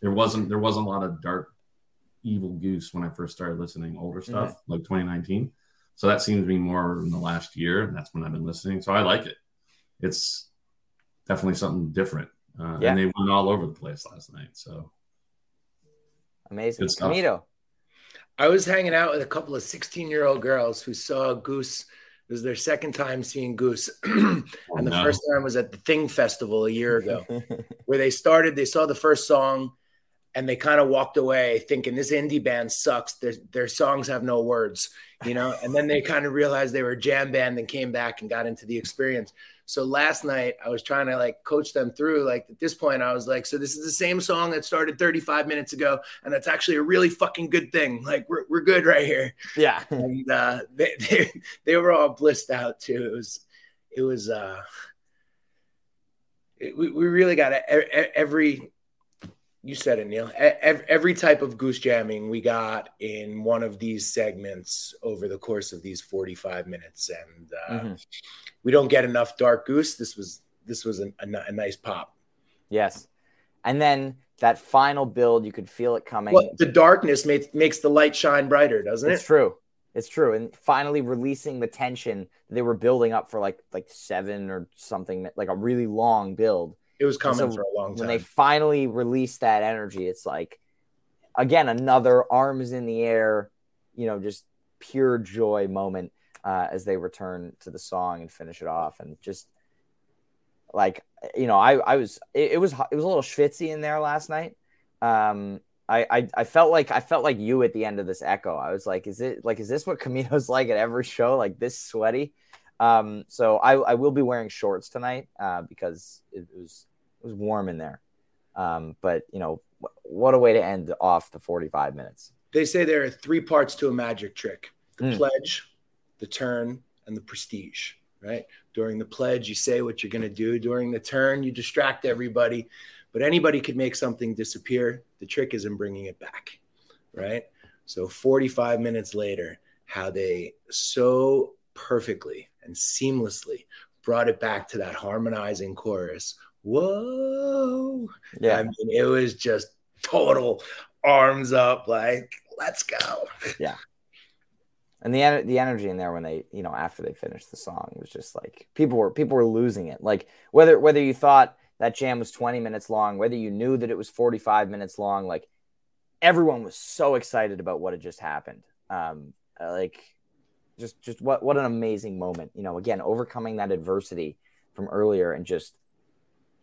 there wasn't there wasn't a lot of dark evil Goose when I first started listening older stuff, mm-hmm. like twenty nineteen. So that seems to be more in the last year, and that's when I've been listening. So I like it. It's definitely something different. Uh, yeah. And they went all over the place last night. So amazing. Komito. I was hanging out with a couple of sixteen-year-old girls who saw Goose. It was their second time seeing Goose. and oh, the no. first time was at the Thing Festival a year ago, where they started, they saw the first song, and they kind of walked away thinking this indie band sucks. Their, their songs have no words, you know? And then they kind of realized they were a jam band and came back and got into the experience. So last night I was trying to like coach them through, like at this point I was like, so this is the same song that started thirty-five minutes ago. And that's actually a really fucking good thing. Like we're we're good right here. Yeah. And uh, they, they, they were all blissed out too. It was, it was, uh, it, we, we really got a, every, you said it, Neil. Every type of Goose jamming we got in one of these segments over the course of these forty-five minutes, and uh, mm-hmm. we don't get enough dark Goose. This was this was a, a, a nice pop. Yes, and then that final build, you could feel it coming. Well, the darkness makes makes the light shine brighter, doesn't it? It's true. It's true. And finally releasing the tension they were building up for like like seven or something, like a really long build. It was coming so for a long time. When they finally released that energy, it's like, again, another arms in the air, you know, just pure joy moment uh, as they return to the song and finish it off. And just like, you know, I, I was, it, it was, it was a little schwitzy in there last night. Um, I, I, I felt like, I felt like you at the end of this echo. I was like, is it like, is this what Komito's like at every show? Like this sweaty? Um, so I, I will be wearing shorts tonight, uh, because it was, it was warm in there. Um, but you know, wh- what a way to end off the forty-five minutes. They say there are three parts to a magic trick, the mm. pledge, the turn, and the prestige, right? During the pledge, you say what you're going to do. During the turn, you distract everybody, but anybody could make something disappear. The trick is in bringing it back, right? So forty-five minutes later, how they so perfectly and seamlessly brought it back to that harmonizing chorus. Whoa. Yeah. I mean, it was just total arms up, like, let's go. Yeah. And the the energy in there when they, you know, after they finished the song, it was just like people were people were losing it. Like whether whether you thought that jam was twenty minutes long, whether you knew that it was forty-five minutes long, like everyone was so excited about what had just happened. Um, like Just just what, what an amazing moment, you know, again, overcoming that adversity from earlier and just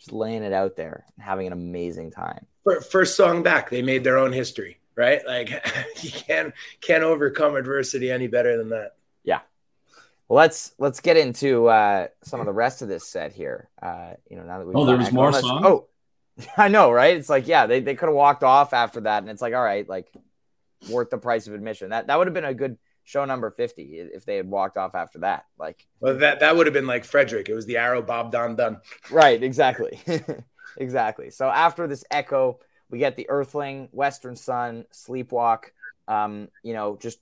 just laying it out there and having an amazing time. First song back, they made their own history, right? Like you can't can't overcome adversity any better than that. Yeah. Well, let's let's get into uh, some of the rest of this set here. Uh, you know, now that we oh, there was more songs. Oh, I know, right? It's like, yeah, they they could have walked off after that, and it's like, all right, like worth the price of admission. That that would have been a good show number fifty if they had walked off after that. Like, well, that that would have been like Frederick. It was the arrow, Bob, Don, Dunn. Right, exactly. Exactly. So after this echo, we get the Earthling, Western Sun, Sleepwalk. Um, you know, just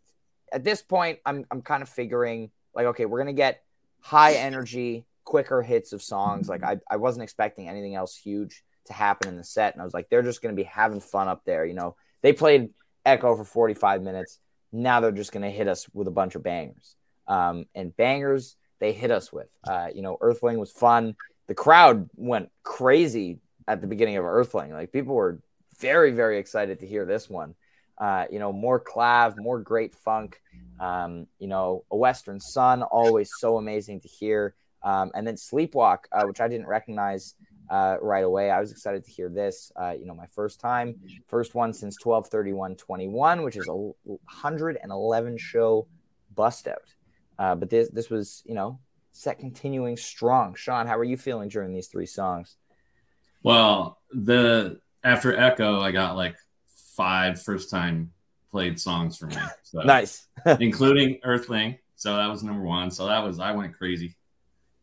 at this point, I'm I'm kind of figuring like, okay, we're gonna get high energy, quicker hits of songs. Like I I wasn't expecting anything else huge to happen in the set, and I was like, they're just gonna be having fun up there. You know, they played echo for forty-five minutes. Now they're just gonna hit us with a bunch of bangers. Um, and bangers they hit us with. Uh, you know, Earthling was fun. The crowd went crazy at the beginning of Earthling. Like people were very, very excited to hear this one. Uh, you know, more clav, more great funk. Um, you know, a Western Sun, always so amazing to hear. Um, and then Sleepwalk, uh, which I didn't recognize uh, right away. I was excited to hear this. Uh, you know, my first time, first one since twelve thirty-one twenty-one, which is a one hundred eleven show bust out. Uh, but this this was, you know, set continuing strong. Sean, how are you feeling during these three songs? Well, the after Echo, I got like five first time played songs for me. So, nice. Including Earthling. So that was number one. So that was, I went crazy.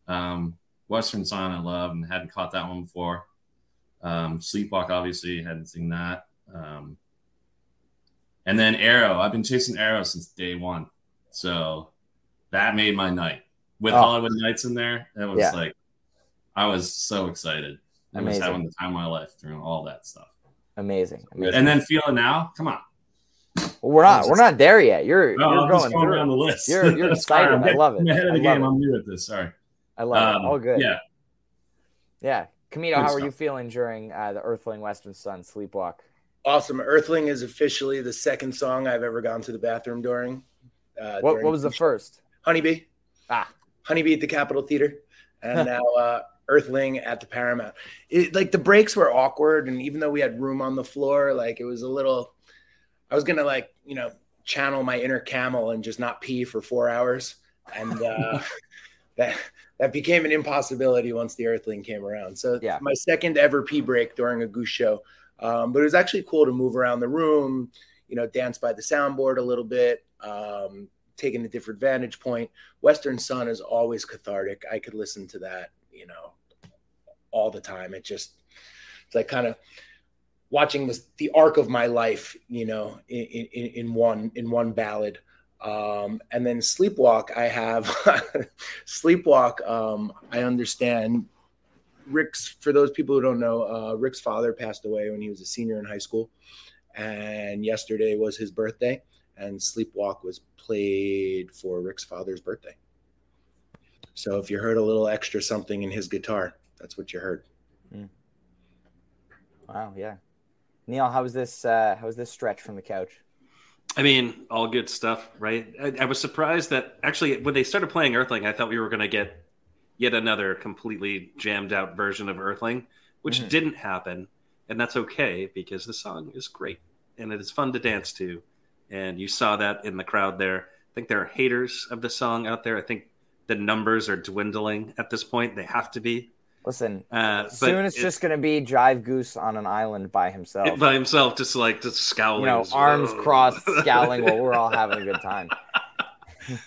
Um, Western Sun I love and hadn't caught that one before. Um, Sleepwalk, obviously, hadn't seen that. Um, and then Arrow. I've been chasing Arrow since day one. So that made my night. With oh. Hollywood Nights in there, it was yeah. like, I was so excited. I was having the time of my life through all that stuff. Amazing. Amazing. And then Feel It Now, come on. Well, we're not, just, we're not there yet. You're, no, you're going, going through. On the list. You're, you're excited. I love it. I'm ahead of the game. It. I'm new at this. Sorry. I love um, it. All good. Yeah. Yeah. Komito, how were you feeling during uh, the Earthling, Western Sun, Sleepwalk? Awesome. Earthling is officially the second song I've ever gone to the bathroom during. Uh, what, during what was the first? Honeybee. Ah. Honeybee at the Capitol Theater, and now uh, Earthling at the Paramount. It, like, the breaks were awkward, and even though we had room on the floor, like, it was a little – I was going to, like, you know, channel my inner camel and just not pee for four hours, and uh, that that became an impossibility once the Earthling came around. So yeah. my second ever pee break during a Goose show, um, but it was actually cool to move around the room, you know, dance by the soundboard a little bit, um taking a different vantage point. Western Sun is always cathartic. I could listen to that, you know, all the time. It just, it's like kind of watching this, the arc of my life, you know, in, in, in one, in one ballad. Um, and then Sleepwalk, I have Sleepwalk. Um, I understand Rick's, for those people who don't know, uh, Rick's father passed away when he was a senior in high school, and yesterday was his birthday. And Sleepwalk was played for Rick's father's birthday. So if you heard a little extra something in his guitar, that's what you heard. Mm. Wow, yeah. Neil, how was this uh, how was this stretch from the couch? I mean, all good stuff, right? I, I was surprised that actually when they started playing Earthling, I thought we were going to get yet another completely jammed out version of Earthling, which mm-hmm. didn't happen. And that's okay because the song is great and it is fun to dance to. And you saw that in the crowd there. I think there are haters of the song out there. I think the numbers are dwindling at this point. They have to be. Listen, uh, soon it's, it's just going to be Jive Goose on an island by himself. By himself, just like just scowling. You know, arms Whoa. crossed, scowling while we're all having a good time.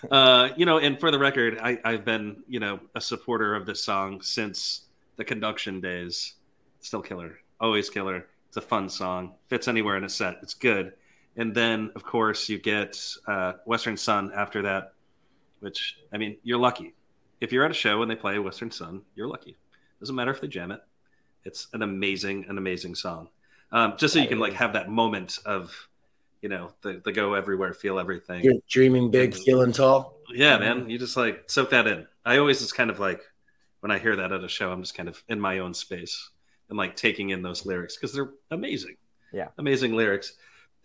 uh, you know, and for the record, I, I've been, you know, a supporter of this song since the Conduction days. Still killer. Always killer. It's a fun song. Fits anywhere in a set. It's good. And then, of course, you get uh, Western Sun after that, which, I mean, you're lucky. If you're at a show and they play Western Sun, you're lucky. Doesn't matter if they jam it. It's an amazing, an amazing song. Um, just so you can, like, have that moment of, you know, the, the go everywhere, feel everything. You're dreaming big, feeling tall. Yeah, man. You just, like, soak that in. I always just kind of, like, when I hear that at a show, I'm just kind of in my own space and, like, taking in those lyrics because they're amazing. Yeah. Amazing lyrics.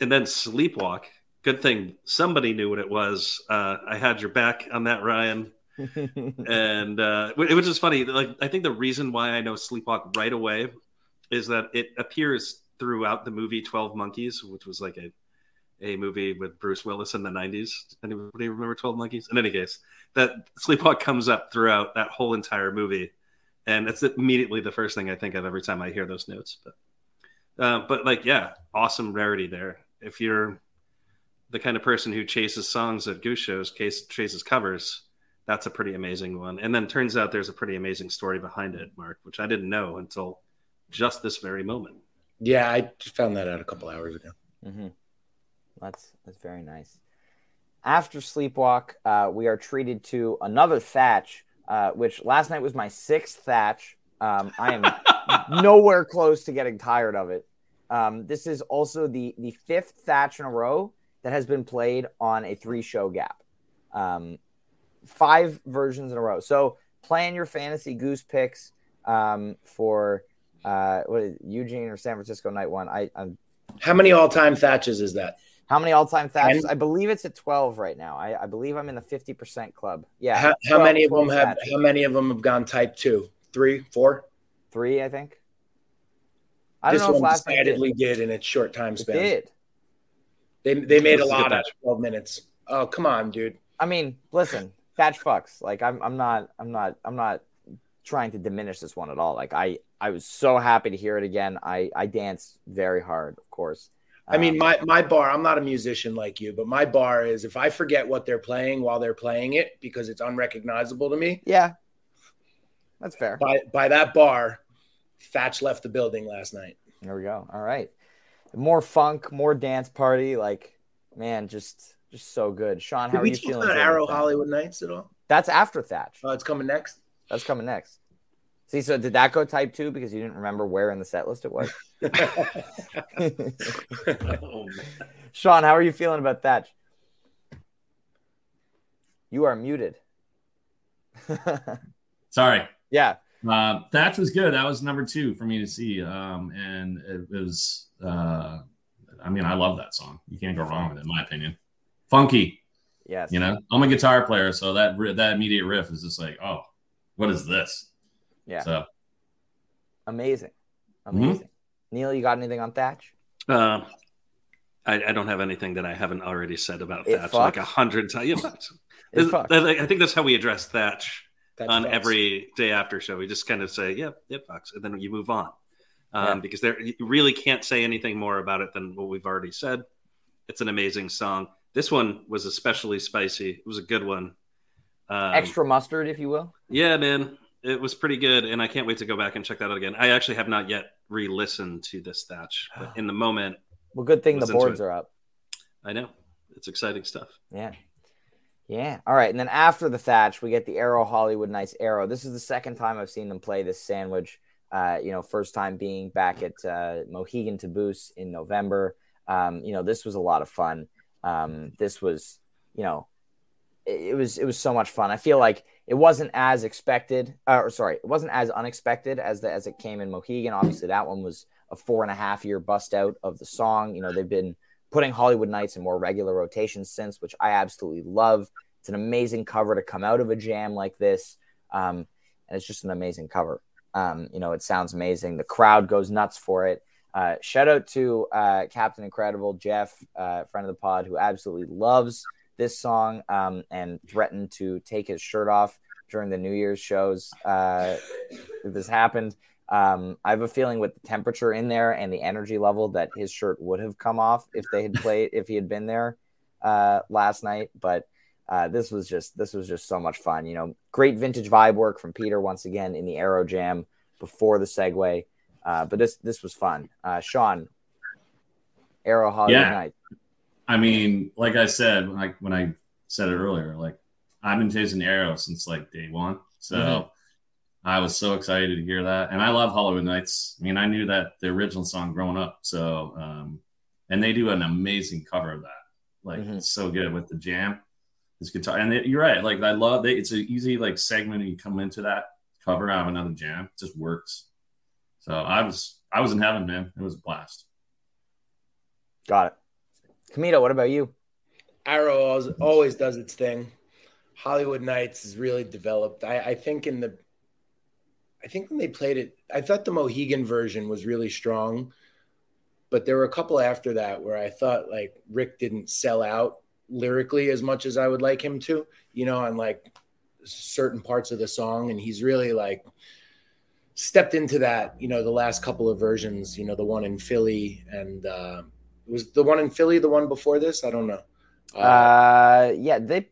And then Sleepwalk. Good thing somebody knew what it was. Uh, I had your back on that, Ryan. And uh, which is funny. Like, I think the reason why I know Sleepwalk right away is that it appears throughout the movie twelve Monkeys, which was like a a movie with Bruce Willis in the nineties. Anybody remember twelve Monkeys? In any case, that Sleepwalk comes up throughout that whole entire movie. And that's immediately the first thing I think of every time I hear those notes. But, uh, but like, yeah, awesome rarity there. If you're the kind of person who chases songs at Goose shows, case, chases covers, that's a pretty amazing one. And then turns out there's a pretty amazing story behind it, Mark, which I didn't know until just this very moment. Yeah, I found that out a couple hours ago. Mm-hmm. That's that's very nice. After Sleepwalk, uh, we are treated to another thatch, uh, which last night was my sixth thatch. Um, I am nowhere close to getting tired of it. Um, this is also the the fifth thatch in a row that has been played on a three-show gap. Um, five versions in a row. So plan your fantasy Goose picks um, for uh, what is it, Eugene or San Francisco night one. I I'm, How many all-time thatches is that? How many all-time thatches? I believe it's at twelve right now. I, I believe I'm in the fifty percent club. Yeah. How, how many of them have? Thatches. How many of them have gone type two, three, four? Three, I think. I don't this know one if last decidedly did. did in its short time span. It did. They they made a lot out of twelve minutes. Oh, come on, dude. I mean, listen, thatch fucks. Like I'm I'm not I'm not I'm not trying to diminish this one at all. Like I I was so happy to hear it again. I I danced very hard, of course. I mean, my, my bar, I'm not a musician like you, but my bar is if I forget what they're playing while they're playing it because it's unrecognizable to me. Yeah, that's fair. By, by that bar, Thatch left the building last night. There we go. All right. More funk, more dance party. Like, man, just just so good. Sean, how are you feeling? Did we talk about Arrow Hollywood Nights at all? That's after Thatch. Oh, uh, it's coming next? That's coming next. See, so did that go type two because you didn't remember where in the set list it was? Oh, man. Sean, how are you feeling about Thatch? You are muted. Sorry. Yeah. Uh, Thatch was good. That was number two for me to see. Um, and it was, uh, I mean, I love that song. You can't go wrong with it, in my opinion. Funky. Yes. You know, I'm a guitar player, so that that immediate riff is just like, oh, what is this? Yeah. So. Amazing. Amazing. Mm-hmm. Neil, you got anything on Thatch? Uh, I, I don't have anything that I haven't already said about it Thatch fucks. Like a hundred times. I think that's how we address Thatch that on fucks. Every day after show. We just kind of say, yep, yeah, it fucks. And then you move on um, yeah. because there, you really can't say anything more about it than what we've already said. It's an amazing song. This one was especially spicy. It was a good one. Um, Extra mustard, if you will. Yeah, man. It was pretty good, and I can't wait to go back and check that out again. I actually have not yet re-listened to this Thatch, but in the moment... Well, good thing the boards are up. I know. It's exciting stuff. Yeah. Yeah. All right, and then after the Thatch, we get the Arrow Hollywood Nights Arrow. This is the second time I've seen them play this sandwich. Uh, you know, first time being back at uh, Mohegan Taboos in November. Um, you know, this was a lot of fun. Um, this was, you know... It was it was so much fun. I feel like it wasn't as expected, uh, or sorry, it wasn't as unexpected as the as it came in Mohegan. Obviously, that one was a four and a half year bust out of the song. You know, they've been putting Hollywood Nights in more regular rotations since, which I absolutely love. It's an amazing cover to come out of a jam like this, um, and it's just an amazing cover. Um, you know, it sounds amazing. The crowd goes nuts for it. Uh, shout out to uh, Captain Incredible Jeff, uh, friend of the pod, who absolutely loves this song, um, and threatened to take his shirt off during the New Year's shows. Uh, this happened. Um, I have a feeling with the temperature in there and the energy level that his shirt would have come off if they had played, if he had been there uh, last night. But uh, this was just this was just so much fun. You know, great vintage vibe work from Peter once again in the Arrow Jam before the segue. Uh, but this this was fun. Uh, Sean, Arrow Hollywood yeah. Night. I mean, like I said, like when I said it earlier, like I've been chasing Arrow since like day one. So mm-hmm. I was so excited to hear that. And I love Hollywood Nights. I mean, I knew that the original song growing up. So, um, and they do an amazing cover of that. Like mm-hmm. it's so good with the jam, this guitar. And it, you're right. Like I love it. It's an easy like segment. You come into that cover out of another jam. It just works. So I was, I was in heaven, man. It was a blast. Got it. Komito, what about you? Arrow always, always does its thing. Hollywood Nights is really developed. I, I think in the, I think when they played it, I thought the Mohegan version was really strong, but there were a couple after that where I thought like Rick didn't sell out lyrically as much as I would like him to, you know, on like certain parts of the song. And he's really like stepped into that, you know, the last couple of versions, you know, the one in Philly and uh, was the one in Philly, the one before this. I don't know. Uh, uh yeah, they,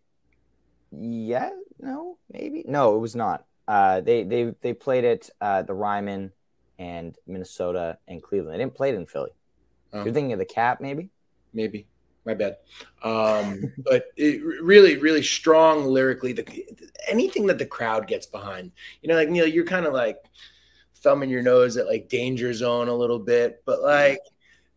yeah, no, maybe. No, it was not. Uh, they they they played it uh, the Ryman and Minnesota and Cleveland. They didn't play it in Philly. Um, You're thinking of the Cap, maybe? Maybe. My bad. Um, but it really, really strong lyrically. The, anything that the crowd gets behind. You know, like, Neil, you're kind of like thumbing your nose at like Danger Zone a little bit. But like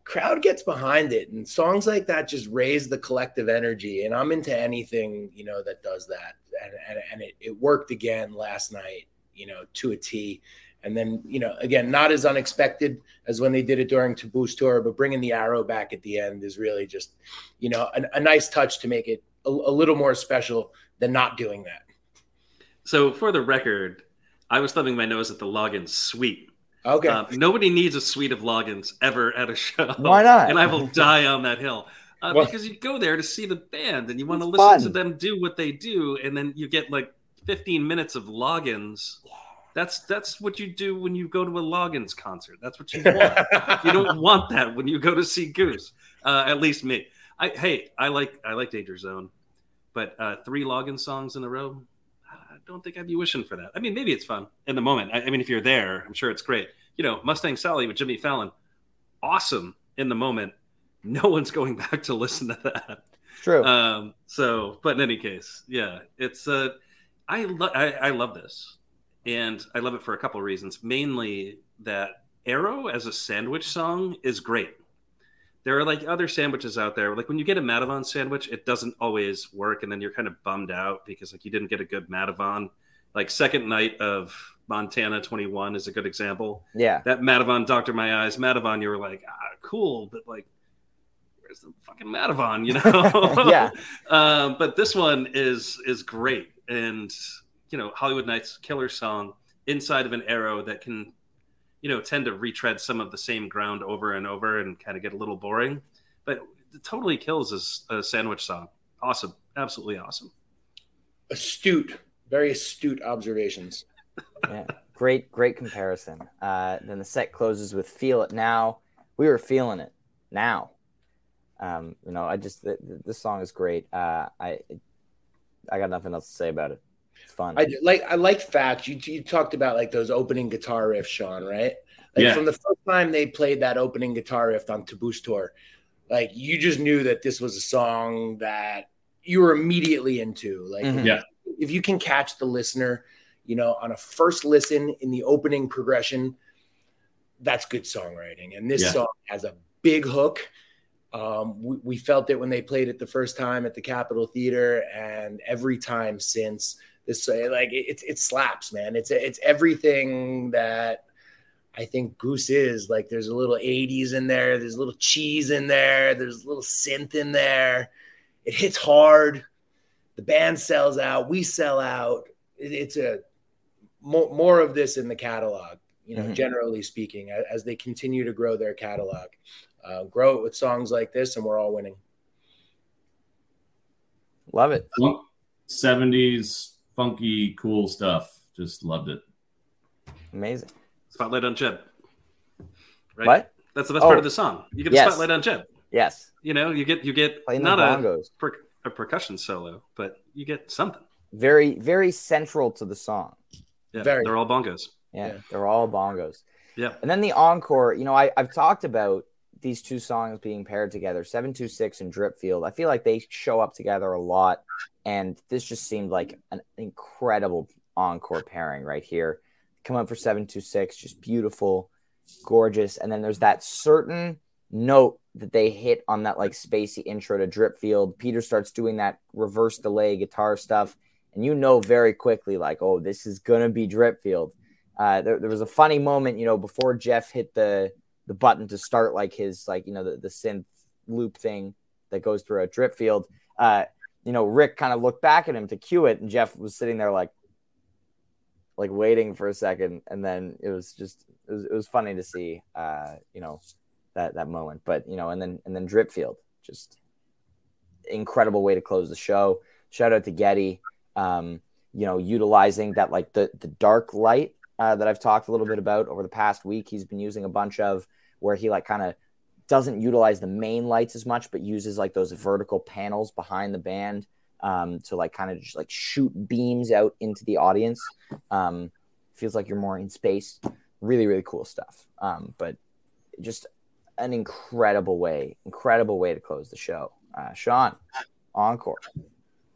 crowd gets behind it. And songs like that just raise the collective energy. And I'm into anything, you know, that does that. And, and, and it, it worked again last night, you know, to a T. And then, you know, again, not as unexpected as when they did it during Taboos tour, but bringing the arrow back at the end is really just, you know, a, a nice touch to make it a, a little more special than not doing that. So for the record, I was thumbing my nose at the login suite. Okay. Um, nobody needs a suite of logins ever at a show. Why not? And I will die on that hill. Uh, well, because you go there to see the band and you want to listen fun. to them do what they do. And then you get like fifteen minutes of logins. That's that's what you do when you go to a logins concert. That's what you want. You don't want that when you go to see Goose. Uh, at least me. I, hey, I like I like Danger Zone. But uh, three login songs in a row, I don't think I'd be wishing for that. I mean, maybe it's fun in the moment. I, I mean, if you're there, I'm sure it's great. You know, Mustang Sally with Jimmy Fallon. Awesome in the moment. No one's going back to listen to that. True. Um, so, but in any case, yeah, it's uh, I, lo- I I love this, and I love it for a couple of reasons. Mainly that Arrow as a sandwich song is great. There are like other sandwiches out there. Like when you get a Madavon sandwich, it doesn't always work, and then you're kind of bummed out because like you didn't get a good Madavon. Like second night of Montana twenty-one is a good example. Yeah, that Madavon, Doctor My Eyes, Madavon. You were like, ah, cool, but like, it's the fucking Madavon, you know? Yeah. Um, but this one is is great. And, you know, Hollywood Nights, killer song, inside of an Arrow that can, you know, tend to retread some of the same ground over and over and kind of get a little boring. But it totally kills as a sandwich song. Awesome. Absolutely awesome. Astute. Very astute observations. Yeah. Great, great comparison. Uh, then the set closes with Feel It Now. We were feeling it now. Um, you know, I just th- th- this song is great. Uh, I I got nothing else to say about it. It's fun. I like I like facts. You you talked about like those opening guitar riffs, Sean, right? Like yeah. From the first time they played that opening guitar riff on Taboos tour, like you just knew that this was a song that you were immediately into. Like mm-hmm. yeah. If you can catch the listener, you know, on a first listen in the opening progression, that's good songwriting. And this yeah. song has a big hook. Um, we, we felt it when they played it the first time at the Capitol Theater, and every time since. This, like it, it slaps, man. It's it's everything that I think Goose is. Like there's a little eighties in there. There's a little cheese in there. There's a little synth in there. It hits hard. The band sells out. We sell out. It, it's a more, more of this in the catalog. You know, mm-hmm. generally speaking, as, as they continue to grow their catalog. Uh, grow it with songs like this, and we're all winning. Love it. seventies funky, cool stuff. Just loved it. Amazing. Spotlight on Jeb. Right? What? That's the best oh. part of the song. You get yes. a spotlight on Jeb. Yes. You know, you get you get Playing not a, per, a percussion solo, but you get something. Very, very central to the song. Yeah, very. They're all bongos. Yeah, yeah, they're all bongos. Yeah. And then the encore. You know, I, I've talked about these two songs being paired together, seven two six and Dripfield. I feel like they show up together a lot, and this just seemed like an incredible encore pairing right here. Come up for seven two six, just beautiful, gorgeous. And then there's that certain note that they hit on that like spacey intro to Dripfield. Peter starts doing that reverse delay guitar stuff, and you know very quickly like, oh, this is going to be Dripfield. Uh, there, there was a funny moment, you know, before Jeff hit the the button to start like his, like, you know, the, the synth loop thing that goes through a drip field. Uh, you know, Rick kind of looked back at him to cue it, and Jeff was sitting there like, like waiting for a second, and then it was just it was, it was funny to see, uh, you know, that that moment. But you know, and then and then Dripfield, just incredible way to close the show. Shout out to Getty, um, you know, utilizing that like the the dark light uh, that I've talked a little bit about over the past week. He's been using a bunch of where he like kind of doesn't utilize the main lights as much, but uses like those vertical panels behind the band um, to like kind of just like shoot beams out into the audience. Um, feels like you're more in space. Really, really cool stuff. Um, but just an incredible way, incredible way to close the show. Uh, Sean, encore.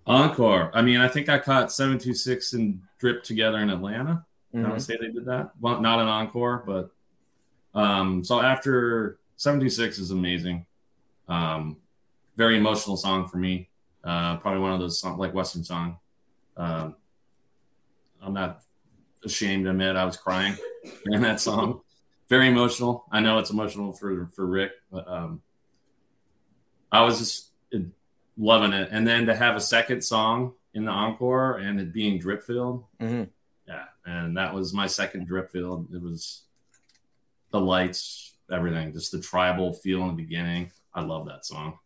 Encore. I mean, I think I caught seven two six and Drip together in Atlanta. Mm-hmm. I don't say they did that. Well, not an encore, but um, so after. seventy-six is amazing. Um, very emotional song for me. Uh, probably one of those song, like Western song. Um, I'm not ashamed to admit I was crying in that song. Very emotional. I know it's emotional for, for Rick, but um, I was just loving it. And then to have a second song in the encore and it being Dripfield. Mm-hmm. Yeah. And that was my second Dripfield. It was the lights, everything, just the tribal feel in the beginning. I love that song.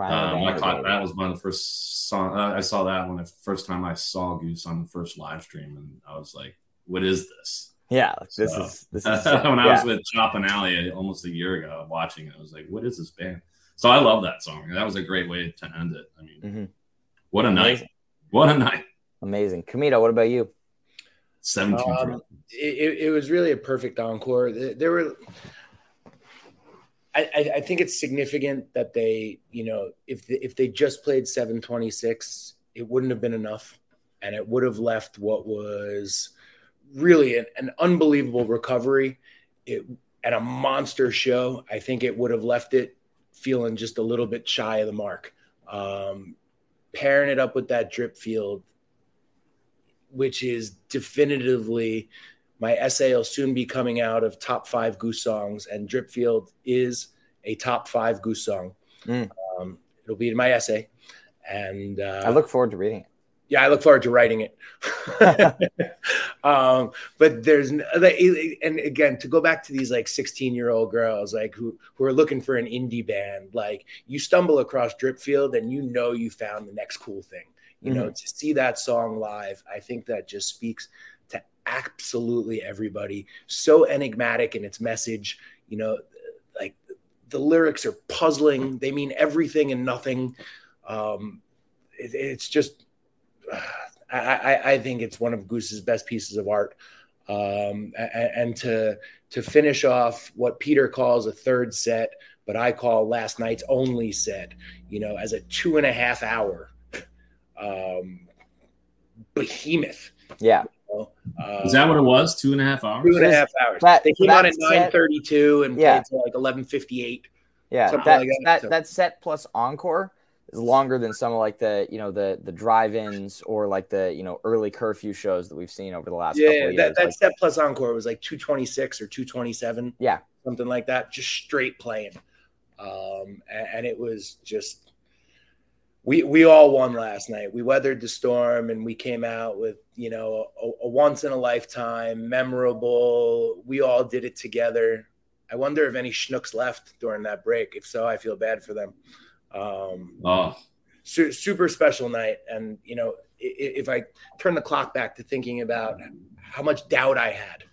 Um, I caught that was one of the first song uh, I saw that one the first time I saw Goose on the first live stream, and I was like, "What is this?" Yeah, so, this is this is when yeah. I was with Chop and Alley almost a year ago watching it. I was like, "What is this band?" So I love that song. That was a great way to end it. I mean, mm-hmm. what a Amazing. night! What a night! Amazing, Komito. What about you? Seventeen. Um, it, it was really a perfect encore. There were. I, I think it's significant that they, you know, if the, if they just played seven twenty-six, it wouldn't have been enough, and it would have left what was really an, an unbelievable recovery it, and a monster show. I think it would have left it feeling just a little bit shy of the mark. Um, pairing it up with that Dripfield, which is definitively. My essay will soon be coming out of top five Goose songs, and Dripfield is a top five Goose song. Mm. Um, it'll be in my essay. And uh, I look forward to reading it. Yeah, I look forward to writing it. um, but there's, and again, to go back to these like sixteen year old girls, like who, who are looking for an indie band, like you stumble across Dripfield and you know, you found the next cool thing, you mm-hmm. know, to see that song live. I think that just speaks to absolutely everybody. So enigmatic in its message, you know, like the lyrics are puzzling. They mean everything and nothing. Um, it, it's just, uh, I, I think it's one of Goose's best pieces of art. Um, and, and to, to finish off what Peter calls a third set, but I call last night's only set, you know, as a two and a half hour, um, behemoth. Yeah. Uh, Is that what it was? Two and a half hours? Two and a half hours. That, they came out at nine thirty-two and yeah. played until like eleven fifty-eight. Yeah, that, like that, that, so. That set plus encore is longer than some of like the, you know, the the drive-ins or like the, you know, early curfew shows that we've seen over the last yeah, couple of years. Yeah, that, that like, set plus encore was like two twenty-six or two twenty-seven. Yeah. Something like that. Just straight playing. Um, and, and it was just... We we all won last night. We weathered the storm and we came out with, you know, a, a once in a lifetime, memorable. We all did it together. I wonder if any schnooks left during that break. If so, I feel bad for them. Um, oh. su- super special night. And, you know, if, if I turn the clock back to thinking about how much doubt I had,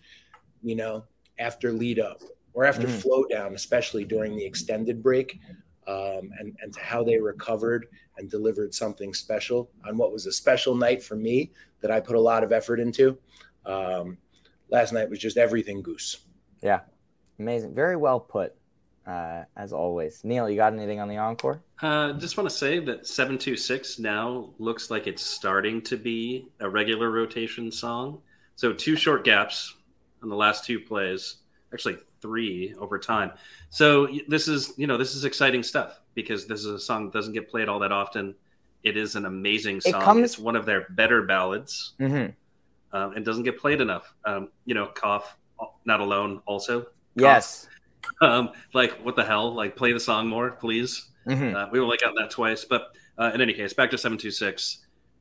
you know, after lead up or after mm. flow down, especially during the extended break. Um, and, and to how they recovered and delivered something special on what was a special night for me that I put a lot of effort into. Um, last night was just everything Goose. Yeah. Amazing. Very well put, uh, as always. Neil, you got anything on the encore? Uh, just want to say that seven two six now looks like it's starting to be a regular rotation song. So two short gaps on the last two plays. Actually, three over time. So this is, you know, this is exciting stuff because this is a song that doesn't get played all that often. It is an amazing song. It comes... It's one of their better ballads mm-hmm. um, and doesn't get played enough. Um, you know, cough, not alone also. Cough. Yes. Um, like, what the hell? Like, play the song more, please. Mm-hmm. Uh, we only got that twice. But Uh, in any case, back to seven two six.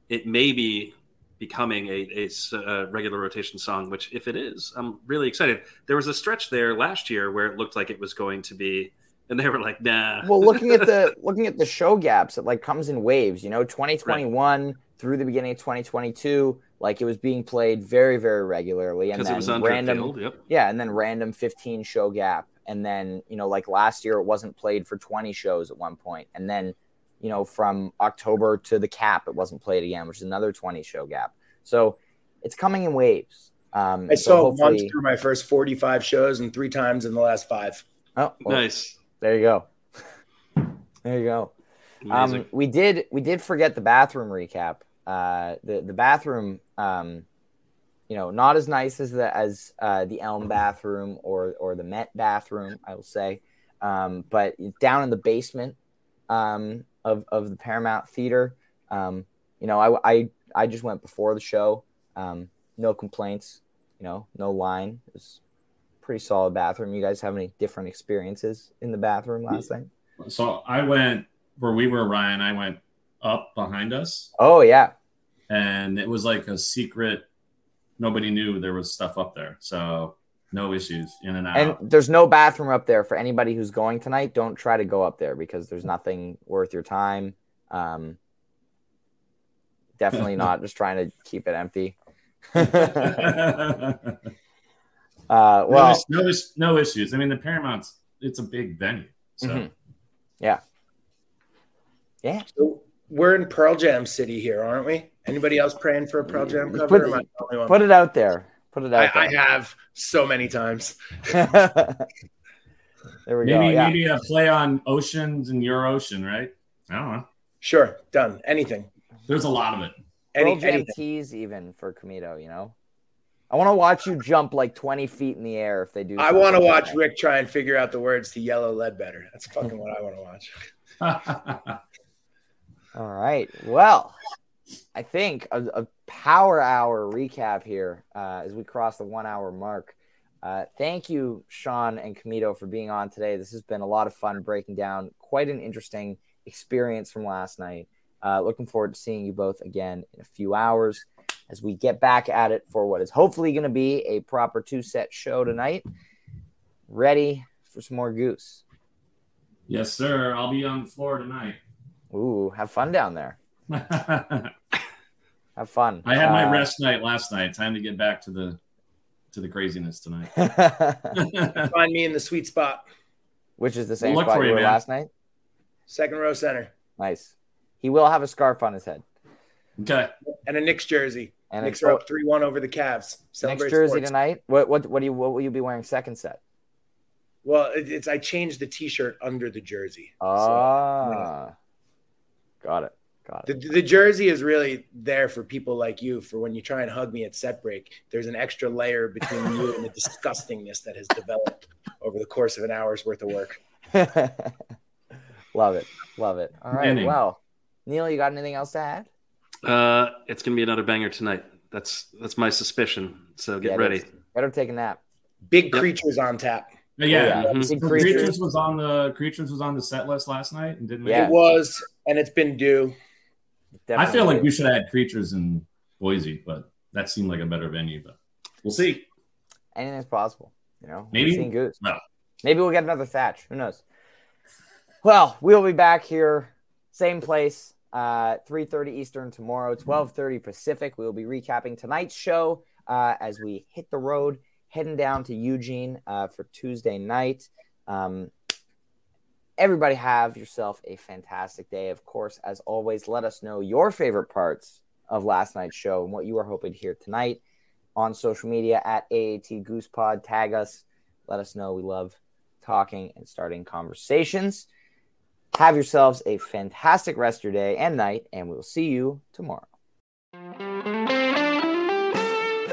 It may be becoming a, a, a regular rotation song, which if it is, I'm really excited. There was a stretch there last year where it looked like it was going to be, and they were like, nah. Well, looking at the looking at the show gaps, it like comes in waves, you know, twenty twenty-one right. through the beginning of twenty twenty-two, like it was being played very, very regularly. And then it was random, field, yep. yeah. And then random fifteen show gap. And then, you know, like last year, it wasn't played for twenty shows at one point. And then, you know, from October to the cap, it wasn't played again, which is another twenty show gap. So it's coming in waves. Um, I saw it once through my first forty-five shows and three times in the last five. Oh, well, nice. There you go. There you go. Um, we did we did forget the bathroom recap. Uh, the the bathroom, um, you know, not as nice as the as uh, the Elm bathroom or or the Met bathroom, I will say. Um, but down in the basement um, of of the Paramount Theater, um, you know, I, I I just went before the show. Um, no complaints. You know, no line. It was pretty solid bathroom. You guys have any different experiences in the bathroom last night? So I went where we were, Ryan. I went up behind us. Oh yeah. And it was like a secret. Nobody knew there was stuff up there, so no issues in and out. And there's no bathroom up there for anybody who's going tonight. Don't try to go up there because there's nothing worth your time. Um, definitely not. Just trying to keep it empty. Uh, well, no, no, no issues. I mean, the Paramount's, it's a big venue. So, mm-hmm. yeah. Yeah. So we're in Pearl Jam City here, aren't we? Anybody else praying for a Pearl Jam cover? Put, or am I the only one? Put it out there. Put it out I, there. I have so many times. There we maybe, go. Yeah. Maybe a play on Oceans and Your Ocean, right? I don't know. Sure. Done. Anything. There's a lot of it. Pearl Any, Jam anything. Tees even for Komito, you know? I want to watch you jump like twenty feet in the air if they do. I want to watch that. Rick try and figure out the words to Yellow Ledbetter. That's fucking what I want to watch. All right. Well, I think a, a power hour recap here uh, as we cross the one hour mark. Uh, thank you, Sean and Komito, for being on today. This has been a lot of fun breaking down quite an interesting experience from last night. Uh, looking forward to seeing you both again in a few hours as we get back at it for what is hopefully going to be a proper two-set show tonight. Ready for some more Goose? Yes, sir. I'll be on the floor tonight. Ooh, have fun down there. Have fun. I had my uh, rest night last night. Time to get back to the to the craziness tonight. Find me in the sweet spot. Which is the same we'll spot you, you were man. Last night? Second row center. Nice. He will have a scarf on his head. Okay. And a Knicks jersey. And Knicks are up three one over the Cavs. Celebrate Knicks jersey sports. Tonight. What what what do you what will you be wearing second set? Well, it, it's I changed the T-shirt under the jersey. Ah, so. got it, got it. The, the jersey is really there for people like you. For when you try and hug me at set break, there's an extra layer between you and the disgustingness that has developed over the course of an hour's worth of work. Love it, love it. All right, Manning. Well, Neil, you got anything else to add? Uh, it's gonna be another banger tonight. That's that's my suspicion. So get yeah, ready. Better take a nap. Big yep. Creatures on tap. Yeah, yeah. Mm-hmm. Big so creatures. creatures was on the creatures was on the set list last night and didn't. Make yeah. It was, and it's been due. Definitely I feel like we should have had Creatures in Boise, but that seemed like a better venue. But we'll see. Anything's possible, you know. Maybe Goose. No. Maybe we'll get another Thatch. Who knows? Well, we'll be back here, same place. Uh, three thirty Eastern tomorrow, twelve thirty Pacific. We will be recapping tonight's show uh, as we hit the road, heading down to Eugene uh, for Tuesday night. Um, everybody have yourself a fantastic day. Of course, as always, let us know your favorite parts of last night's show and what you were hoping to hear tonight on social media at A A T Goose Pod. Tag us. Let us know. We love talking and starting conversations. Have yourselves a fantastic rest of your day and night, and we'll see you tomorrow.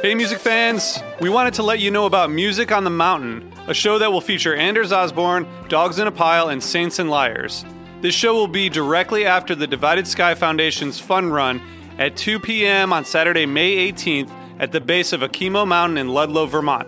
Hey, music fans. We wanted to let you know about Music on the Mountain, a show that will feature Anders Osborne, Dogs in a Pile, and Saints and Liars. This show will be directly after the Divided Sky Foundation's Fun Run at two p.m. on Saturday, May eighteenth at the base of Akimo Mountain in Ludlow, Vermont.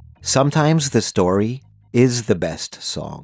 sometimes the story is the best song.